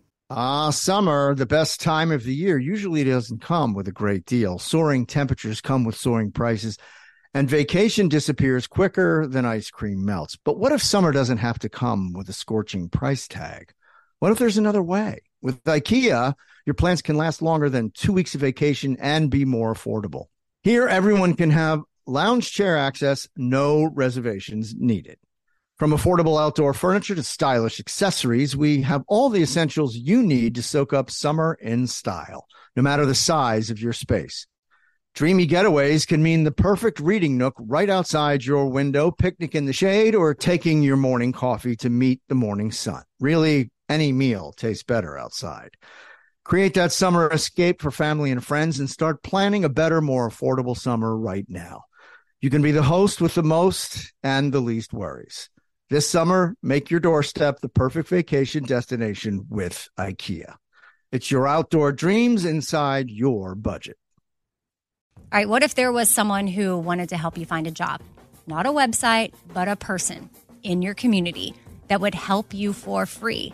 Summer, the best time of the year, usually doesn't come with a great deal. Soaring temperatures come with soaring prices, and vacation disappears quicker than ice cream melts. But what if summer doesn't have to come with a scorching price tag? What if there's another way? With IKEA, your plans can last longer than 2 weeks of vacation and be more affordable. Here, everyone can have lounge chair access, no reservations needed. From affordable outdoor furniture to stylish accessories, we have all the essentials you need to soak up summer in style, no matter the size of your space. Dreamy getaways can mean the perfect reading nook right outside your window, picnic in the shade, or taking your morning coffee to meet the morning sun. Really, any meal tastes better outside. Create that summer escape for family and friends and start planning a better, more affordable summer right now. You can be the host with the most and the least worries. This summer, make your doorstep the perfect vacation destination with IKEA. It's your outdoor dreams inside your budget. All right, what if there was someone who wanted to help you find a job? Not a website, but a person in your community that would help you for free.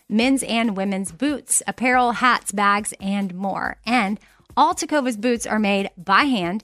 men's and women's boots, apparel, hats, bags, and more. And all Tecovas boots are made by hand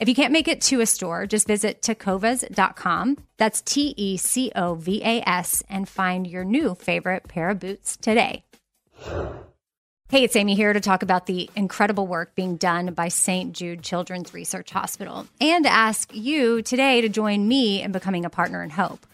If you can't make it to a store, just visit tecovas.com. That's Tecovas, and find your new favorite pair of boots today. Hey, it's Amy here to talk about the incredible work being done by St. Jude Children's Research Hospital and ask you today to join me in becoming a partner in hope.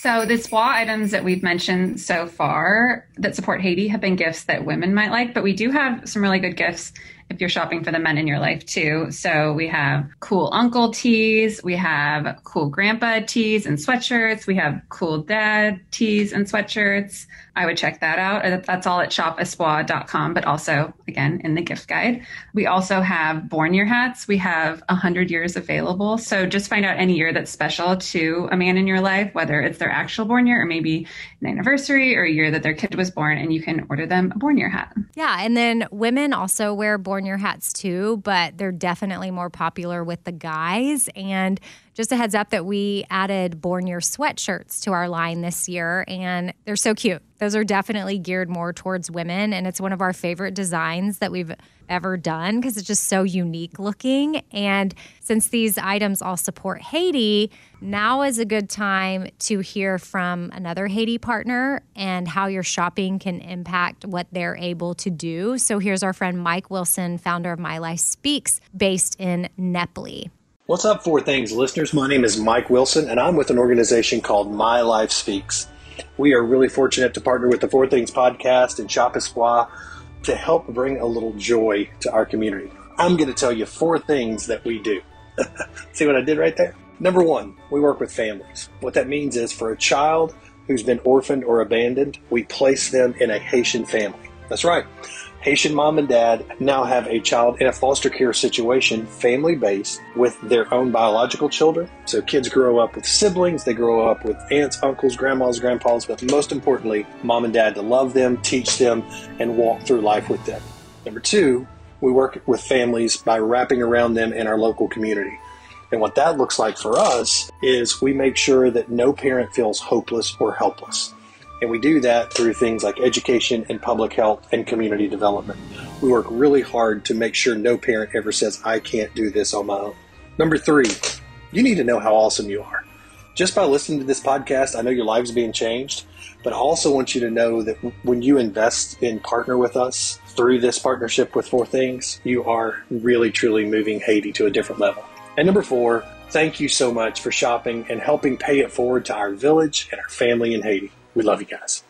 So the SWA items that we've mentioned so far that support Haiti have been gifts that women might like, but we do have some really good gifts if you're shopping for the men in your life too. So we have cool uncle tees, we have cool grandpa tees and sweatshirts, we have cool dad tees and sweatshirts. I would check that out. That's all at shopespoir.com, but also, again, in the gift guide. We also have Born Year hats. We have 100 years available. So just find out any year that's special to a man in your life, whether it's their actual born year or maybe an anniversary or a year that their kid was born, and you can order them a Born Year hat. Yeah, and then women also wear Born Year hats too, but they're definitely more popular with the guys. And just a heads up that we added Born Year sweatshirts to our line this year, and they're so cute. Those are definitely geared more towards women, and it's one of our favorite designs that we've ever done because it's just so unique looking. And since these items all support Haiti, now is a good time to hear from another Haiti partner and how your shopping can impact what they're able to do. So here's our friend Mike Wilson, founder of My Life Speaks, based in Nepali. What's up, Four Things listeners? My name is Mike Wilson, and I'm with an organization called My Life Speaks. We are really fortunate to partner with the Four Things podcast and Shop Espoir to help bring a little joy to our community. I'm going to tell you four things that we do. See what I did right there? Number one, we work with families. What that means is for a child who's been orphaned or abandoned, we place them in a Haitian family. That's right. Haitian mom and dad now have a child in a foster care situation, family-based, with their own biological children. So kids grow up with siblings, they grow up with aunts, uncles, grandmas, grandpas, but most importantly, mom and dad to love them, teach them, and walk through life with them. Number two, we work with families by wrapping around them in our local community. And what that looks like for us is we make sure that no parent feels hopeless or helpless. And we do that through things like education and public health and community development. We work really hard to make sure no parent ever says, I can't do this on my own. Number three, you need to know how awesome you are. Just by listening to this podcast, I know your life's being changed, but I also want you to know that when you invest and partner with us through this partnership with Four Things, you are really, truly moving Haiti to a different level. And number four, thank you so much for shopping and helping pay it forward to our village and our family in Haiti. We love you guys.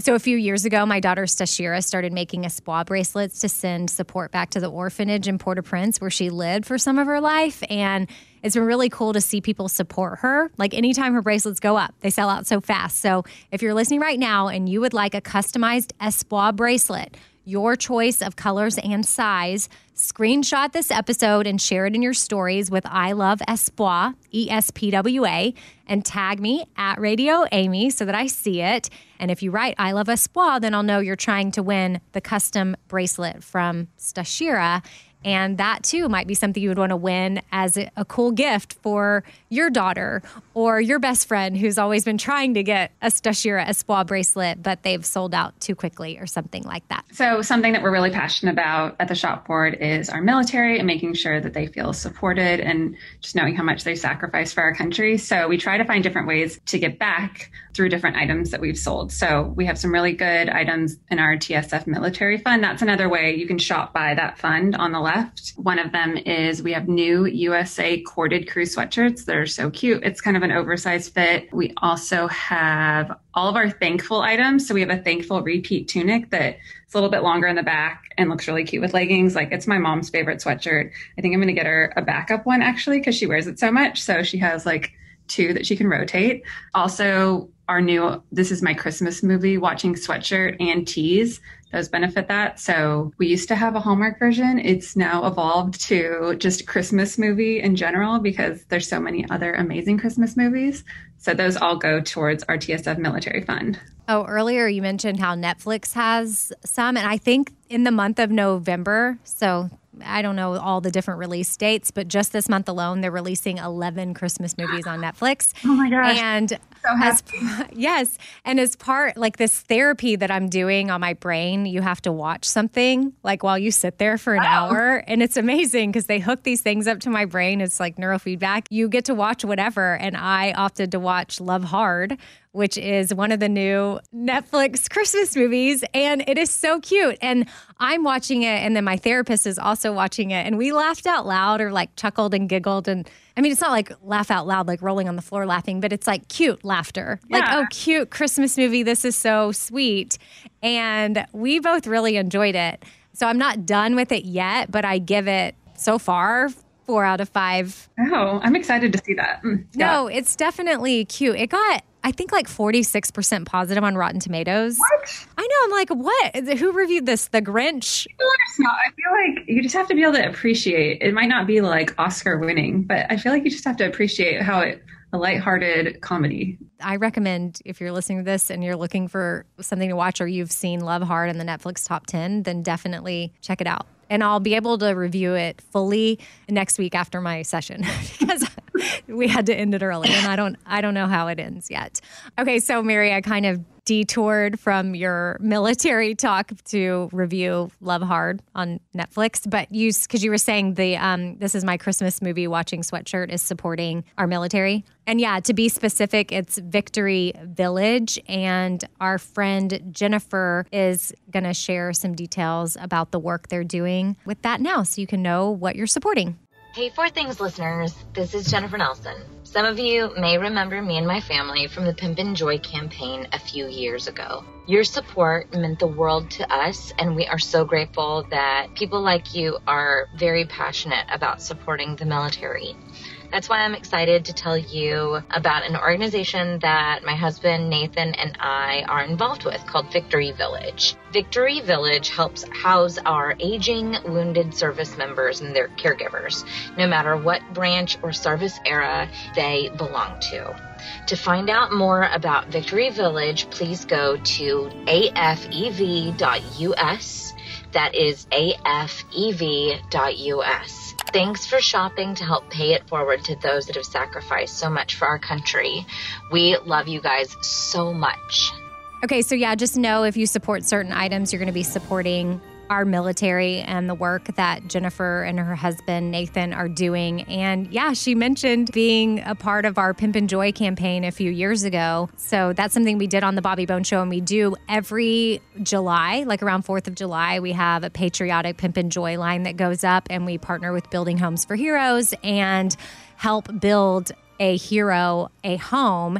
So a few years ago, my daughter Stashira started making Espoir bracelets to send support back to the orphanage in Port-au-Prince where she lived for some of her life. And it's been really cool to see people support her. Like anytime her bracelets go up, they sell out so fast. So if you're listening right now and you would like a customized Espoir bracelet, your choice of colors and size, screenshot this episode and share it in your stories with I Love Espoir, ESPWA, and tag me at Radio Amy so that I see it. And if you write I Love Espoir, then I'll know you're trying to win the custom bracelet from Stashira. And that too might be something you would want to win as a cool gift for your daughter or your best friend who's always been trying to get a Stashira Espoir bracelet, but they've sold out too quickly or something like that. So something that we're really passionate about at the shop board is our military and making sure that they feel supported and just knowing how much they sacrifice for our country. So we try to find different ways to get back through different items that we've sold. So we have some really good items in our TSF military fund. That's another way you can shop by that fund on the left. One of them is we have new USA corded crew sweatshirts. They're so cute. It's kind of an oversized fit. We also have all of our thankful items. So we have a thankful repeat tunic that's a little bit longer in the back and looks really cute with leggings. Like it's my mom's favorite sweatshirt. I think I'm going to get her a backup one actually because she wears it so much. So she has like two that she can rotate. Also, our new This Is My Christmas Movie watching sweatshirt and tees. does benefit that. So we used to have a Hallmark version. It's now evolved to just a Christmas movie in general because there's so many other amazing Christmas movies. So those all go towards our TSF military fund. Oh, earlier you mentioned how Netflix has some, and I think in the month of November, so I don't know all the different release dates, but just this month alone, they're releasing 11 Christmas movies on Netflix. Oh my gosh. And so happy. Yes. And as part, like this therapy that I'm doing on my brain, you have to watch something like while you sit there for an hour. And it's amazing because they hook these things up to my brain. It's like neurofeedback. You get to watch whatever. And I opted to watch Love Hard, which is one of the new Netflix Christmas movies. And it is so cute. And I'm watching it. And then my therapist is also watching it. And we laughed out loud or like chuckled and giggled. And I mean, it's not like laugh out loud, like rolling on the floor laughing, but it's like cute laughter. Yeah. Like, oh, cute Christmas movie. This is so sweet. And we both really enjoyed it. So I'm not done with it yet, but I give it so far 4 out of 5. Oh, I'm excited to see that. Yeah. No, it's definitely cute. It got, I think, like 46% positive on Rotten Tomatoes. What? I know. I'm like, what? Who reviewed this? The Grinch? I feel like you just have to be able to appreciate. It might not be like Oscar winning, but I feel like you just have to appreciate how a lighthearted comedy. I recommend if you're listening to this and you're looking for something to watch or you've seen Love Hard in the Netflix top 10, then definitely check it out. And I'll be able to review it fully next week after my session because we had to end it early and I don't know how it ends yet. Okay, so Mary, I kind of detoured from your military talk to review Love Hard on Netflix, but because you were saying the this is my Christmas movie watching sweatshirt is supporting our military. And yeah, to be specific, it's Victory Village, and our friend Jennifer is going to share some details about the work they're doing with that now so you can know what you're supporting. Hey, Four Things listeners, this is Jennifer Nelson. Some of you may remember me and my family from the Pimp and Joy campaign a few years ago. Your support meant the world to us, and we are so grateful that people like you are very passionate about supporting the military. That's why I'm excited to tell you about an organization that my husband, Nathan, and I are involved with called Victory Village. Victory Village helps house our aging, wounded service members and their caregivers, no matter what branch or service era they belong to. To find out more about Victory Village, please go to afev.us. That is afev.us. Thanks for shopping to help pay it forward to those that have sacrificed so much for our country. We love you guys so much. Okay, so yeah, just know if you support certain items, you're going to be supporting our military and the work that Jennifer and her husband, Nathan, are doing. And yeah, she mentioned being a part of our Pimp and Joy campaign a few years ago. So that's something we did on the Bobby Bone Show. And we do every July, like around 4th of July, we have a patriotic Pimp and Joy line that goes up, and we partner with Building Homes for Heroes and help build a hero, a home.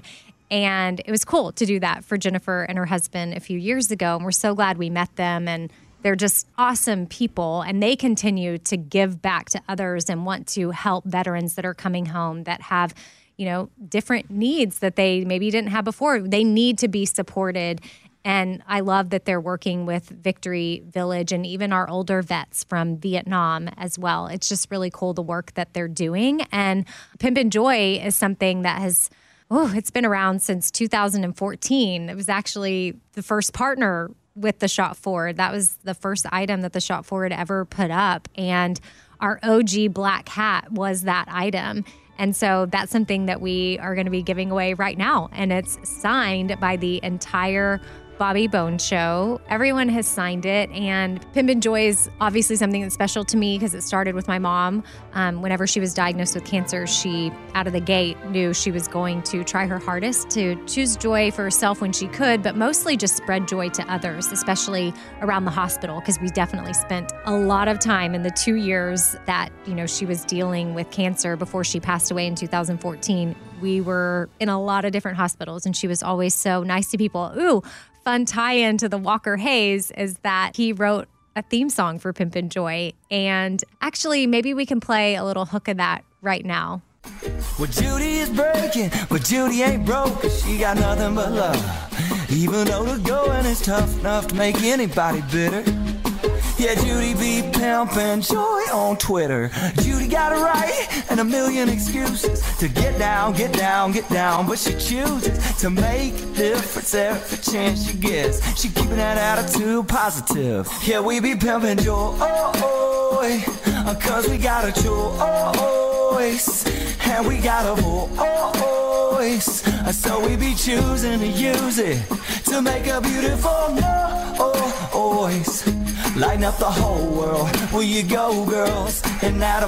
And it was cool to do that for Jennifer and her husband a few years ago. And we're so glad we met them, and they're just awesome people, and they continue to give back to others and want to help veterans that are coming home that have, you know, different needs that they maybe didn't have before. They need to be supported. And I love that they're working with Victory Village and even our older vets from Vietnam as well. It's just really cool the work that they're doing. And Pimp and Joy is something that has it's been around since 2014. It was actually the first partner with the Shop Forward. That was the first item that the Shop Forward ever put up. And our OG black hat was that item. And so that's something that we are going to be giving away right now. And it's signed by the entire Bobby Bone Show. Everyone has signed it. And Pimp and Joy is obviously something that's special to me because it started with my mom. Whenever she was diagnosed with cancer, she, out of the gate, knew she was going to try her hardest to choose joy for herself when she could, but mostly just spread joy to others, especially around the hospital, because we definitely spent a lot of time in the 2 years that, you know, she was dealing with cancer before she passed away in 2014. We were in a lot of different hospitals, and she was always so nice to people. Ooh, fun tie-in to the Walker Hayes is that he wrote a theme song for Pimp and Joy. And actually, maybe we can play a little hook of that right now. Well, Judy is breaking, but Judy ain't broke, 'cause she got nothing but love. Even though the going is tough enough to make anybody bitter. Yeah, Judy be pimping joy on Twitter. Judy got it right and a million excuses to get down, get down, get down. But she chooses to make difference every chance she gets. She keeping that attitude positive. Yeah, we be pimping joy, 'cause we got a joy. And we got a voice, so we be choosing to use it to make a beautiful noise, lighting up the whole world. Will you go, girls? And not a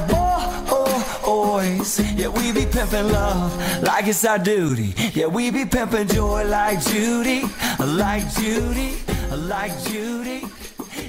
voice. Yeah, we be pimping love like it's our duty. Yeah, we be pimping joy like Judy, like Judy, like Judy.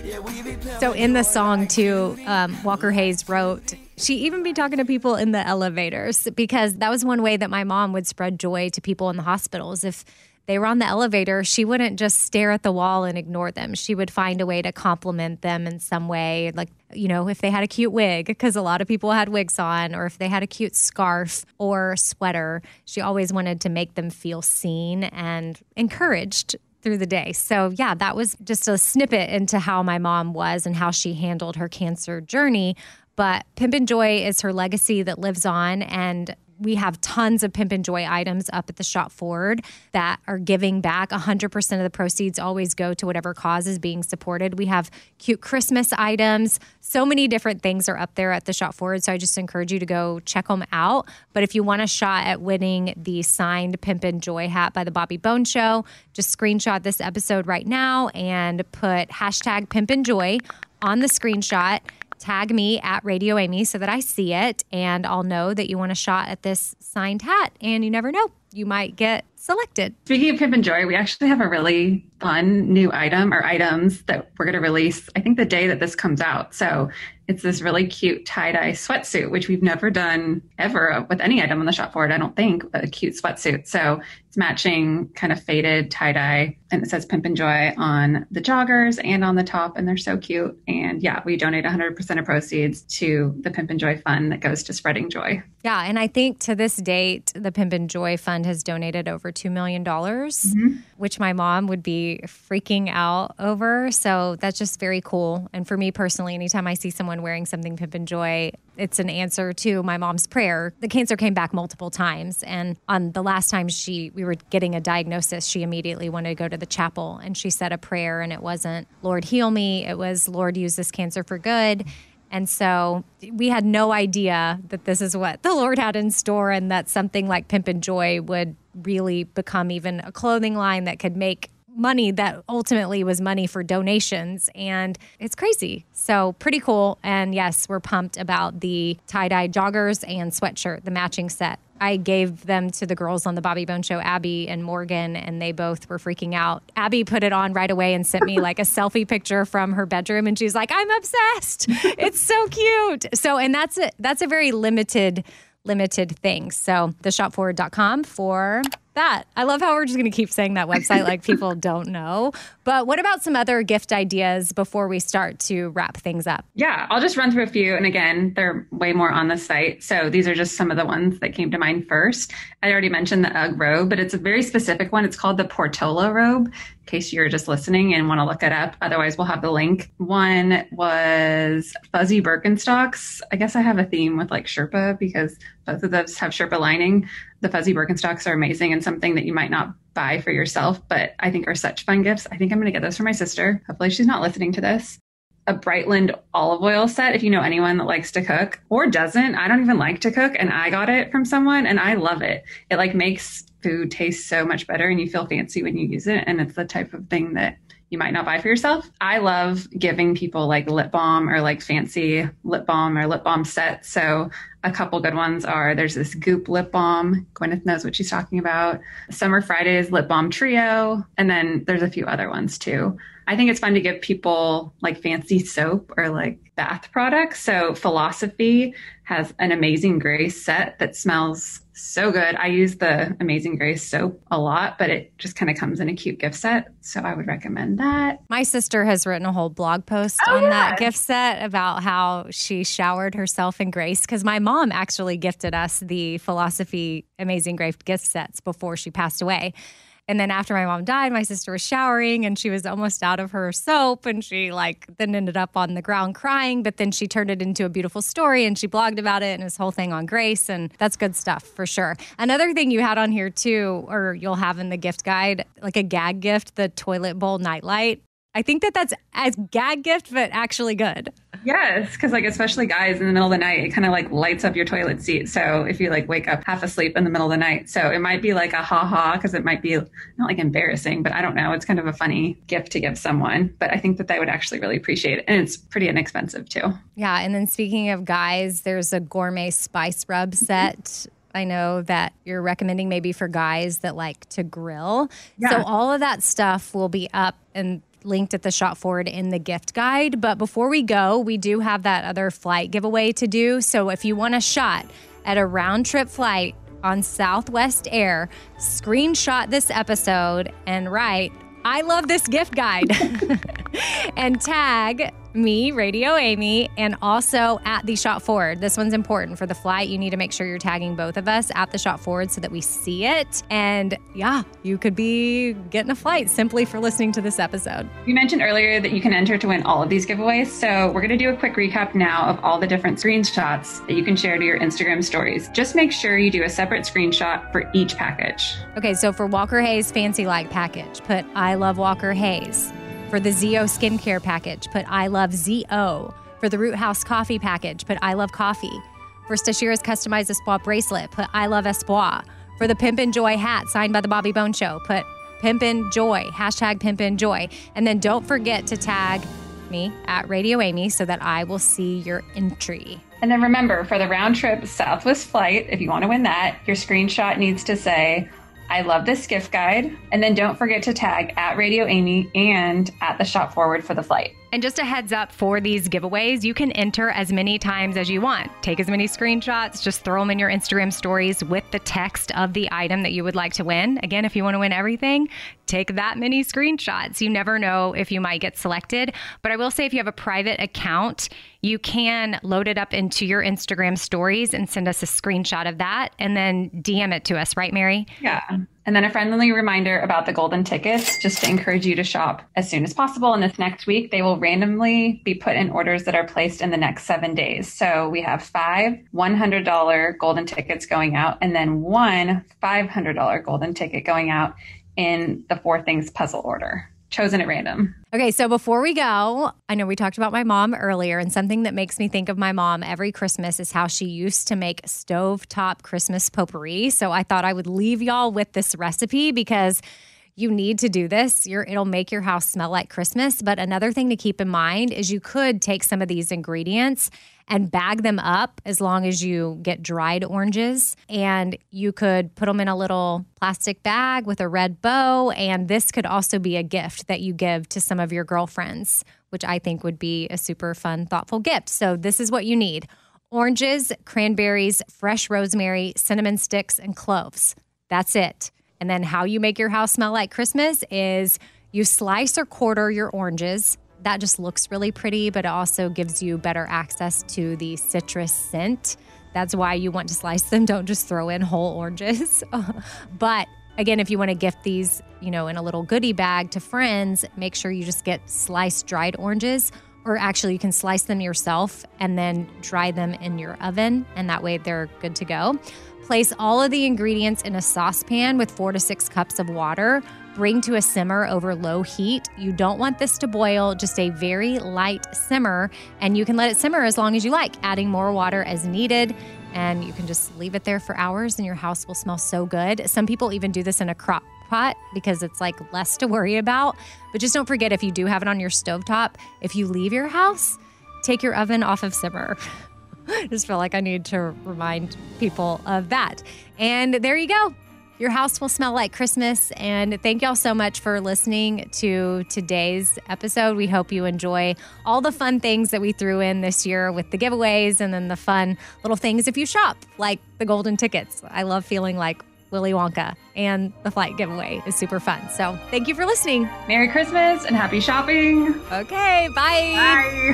Yeah, we be pimping. So in the song too, Walker Hayes wrote, she even be talking to people in the elevators, because that was one way that my mom would spread joy to people in the hospitals. If they were on the elevator, she wouldn't just stare at the wall and ignore them. She would find a way to compliment them in some way. Like, you know, if they had a cute wig, because a lot of people had wigs on, or if they had a cute scarf or sweater, she always wanted to make them feel seen and encouraged through the day. So yeah, that was just a snippet into how my mom was and how she handled her cancer journey. But Pimpin' Joy is her legacy that lives on, and we have tons of Pimpin' Joy items up at the shop forward that are giving back. 100% of the proceeds always go to whatever cause is being supported. We have cute Christmas items. So many different things are up there at the shop forward, so I just encourage you to go check them out. But if you want a shot at winning the signed Pimpin' Joy hat by the Bobby Bone Show, just screenshot this episode right now and put hashtag Pimpin' Joy on the screenshot. Tag me at Radio Amy so that I see it, and I'll know that you want a shot at this signed hat, and you never know, you might get selected. Speaking of Pimpin' Joy, we actually have a really fun new item or items that we're going to release, I think, the day that this comes out. So it's this really cute tie-dye sweatsuit, which we've never done ever with any item on the shop board, I don't think, but a cute sweatsuit. So it's matching kind of faded tie-dye, and it says Pimpin' Joy on the joggers and on the top, and they're so cute. And yeah, we donate 100% of proceeds to the Pimpin' Joy Fund that goes to spreading joy. Yeah, and I think to this date, the Pimpin' Joy Fund has donated over $2 million, which my mom would be freaking out over. So that's just very cool. And for me personally, anytime I see someone wearing something Pimpin' Joy, it's an answer to my mom's prayer. The cancer came back multiple times, and on the last time we were getting a diagnosis, she immediately wanted to go to the chapel, and she said a prayer, and it wasn't, Lord, heal me. It was, Lord, use this cancer for good. And so we had no idea that this is what the Lord had in store, and that something like Pimpin' Joy would really become even a clothing line that could make money that ultimately was money for donations. And it's crazy. So pretty cool. And yes, we're pumped about the tie-dye joggers and sweatshirt, the matching set. I gave them to the girls on the Bobby Bone Show, Abby and Morgan, and they both were freaking out. Abby put it on right away and sent me like a selfie picture from her bedroom, and she's like, I'm obsessed. It's so cute. So, and that's a very limited thing. So theshopforward.com for that. I love how we're just going to keep saying that website like people don't know. But what about some other gift ideas before we start to wrap things up? Yeah, I'll just run through a few. And again, they're way more on the site. So these are just some of the ones that came to mind first. I already mentioned the UGG robe, but it's a very specific one. It's called the Portola robe, in case you're just listening and want to look it up. Otherwise, we'll have the link. One was fuzzy Birkenstocks. I guess I have a theme with like Sherpa, because both of those have Sherpa lining. The fuzzy Birkenstocks are amazing and something that you might not buy for yourself, but I think are such fun gifts. I think I'm going to get those for my sister. Hopefully she's not listening to this. A Brightland olive oil set, if you know anyone that likes to cook or doesn't. I don't even like to cook, and I got it from someone and I love it. It like makes food taste so much better, and you feel fancy when you use it. And it's the type of thing that you might not buy for yourself. I love giving people like lip balm or like fancy lip balm or lip balm sets. So a couple good ones are, there's this Goop lip balm. Gwyneth knows what she's talking about. Summer Fridays lip balm trio. And then there's a few other ones too. I think it's fun to give people like fancy soap or like bath products. So Philosophy has an Amazing Grace set that smells so good. I use the Amazing Grace soap a lot, but it just kind of comes in a cute gift set. So I would recommend that. My sister has written a whole blog post on that gift set about how she showered herself in grace, because my mom actually gifted us the Philosophy Amazing Grace gift sets before she passed away. And then after my mom died, my sister was showering and she was almost out of her soap, and she then ended up on the ground crying, but then she turned it into a beautiful story and she blogged about it and this whole thing on grace, and that's good stuff for sure. Another thing you had on here too, or you'll have in the gift guide, like a gag gift, the toilet bowl nightlight. I think that's a gag gift, but actually good. Yes, because especially guys in the middle of the night, it kind of lights up your toilet seat. So if you wake up half asleep in the middle of the night, so it might be a ha-ha, because it might be not embarrassing, but I don't know. It's kind of a funny gift to give someone, but I think that they would actually really appreciate it. And it's pretty inexpensive too. Yeah. And then speaking of guys, there's a gourmet spice rub set. I know that you're recommending maybe for guys that like to grill. Yeah. So all of that stuff will be up and linked at the shop forward in the gift guide. But before we go, we do have that other flight giveaway to do. So if you want a shot at a round trip flight on Southwest Air, screenshot this episode and write, "I love this gift guide," and tag me, Radio Amy, and also at the Shop Forward. This one's important for the flight. You need to make sure you're tagging both of us at the Shop Forward so that we see it. And yeah, you could be getting a flight simply for listening to this episode. You mentioned earlier that you can enter to win all of these giveaways. So we're going to do a quick recap now of all the different screenshots that you can share to your Instagram stories. Just make sure you do a separate screenshot for each package. Okay, so for Walker Hayes Fancy Like package, put "I love Walker Hayes." For the ZO skincare package, put "I love ZO." For the Root House coffee package, put "I love coffee." For Stashira's customized Espoir bracelet, put "I love Espoir." For the Pimpin' Joy hat signed by the Bobby Bone Show, put "Pimpin' Joy," hashtag Pimpin' Joy. And then don't forget to tag me at Radio Amy so that I will see your entry. And then remember, for the round trip Southwest flight, if you want to win that, your screenshot needs to say, "I love this gift guide." And then don't forget to tag at Radio Amy and at the Shop Forward for the flight. And just a heads up for these giveaways, you can enter as many times as you want. Take as many screenshots, just throw them in your Instagram stories with the text of the item that you would like to win. Again, if you want to win everything, take that many screenshots. You never know if you might get selected. But I will say, if you have a private account, you can load it up into your Instagram stories and send us a screenshot of that and then DM it to us. Right, Mary? Yeah. And then a friendly reminder about the golden tickets, just to encourage you to shop as soon as possible. And this next week, they will randomly be put in orders that are placed in the next 7 days. So we have 5 $100 golden tickets going out, and then one $500 golden ticket going out in the 4 things puzzle order, chosen at random. Okay, so before we go, I know we talked about my mom earlier, and something that makes me think of my mom every Christmas is how she used to make stovetop Christmas potpourri. So I thought I would leave y'all with this recipe because you need to do this. It'll make your house smell like Christmas. But another thing to keep in mind is you could take some of these ingredients and bag them up, as long as you get dried oranges. And you could put them in a little plastic bag with a red bow. And this could also be a gift that you give to some of your girlfriends, which I think would be a super fun, thoughtful gift. So this is what you need: oranges, cranberries, fresh rosemary, cinnamon sticks, and cloves. That's it. And then how you make your house smell like Christmas is you slice or quarter your oranges. That just looks really pretty, but it also gives you better access to the citrus scent. That's why you want to slice them. Don't just throw in whole oranges. But again, if you want to gift these, in a little goodie bag to friends, make sure you just get sliced dried oranges, or actually you can slice them yourself and then dry them in your oven, and that way they're good to go. Place all of the ingredients in a saucepan with 4 to 6 cups of water. Bring to a simmer over low heat. You don't want this to boil, just a very light simmer. And you can let it simmer as long as you like, adding more water as needed. And you can just leave it there for hours and your house will smell so good. Some people even do this in a crock pot because it's less to worry about. But just don't forget, if you do have it on your stovetop, if you leave your house, take your oven off of simmer. I just feel like I need to remind people of that. And there you go. Your house will smell like Christmas. And thank y'all so much for listening to today's episode. We hope you enjoy all the fun things that we threw in this year with the giveaways and then the fun little things if you shop, like the golden tickets. I love feeling like Willy Wonka, and the flight giveaway is super fun. So thank you for listening. Merry Christmas and happy shopping. Okay, bye. Bye.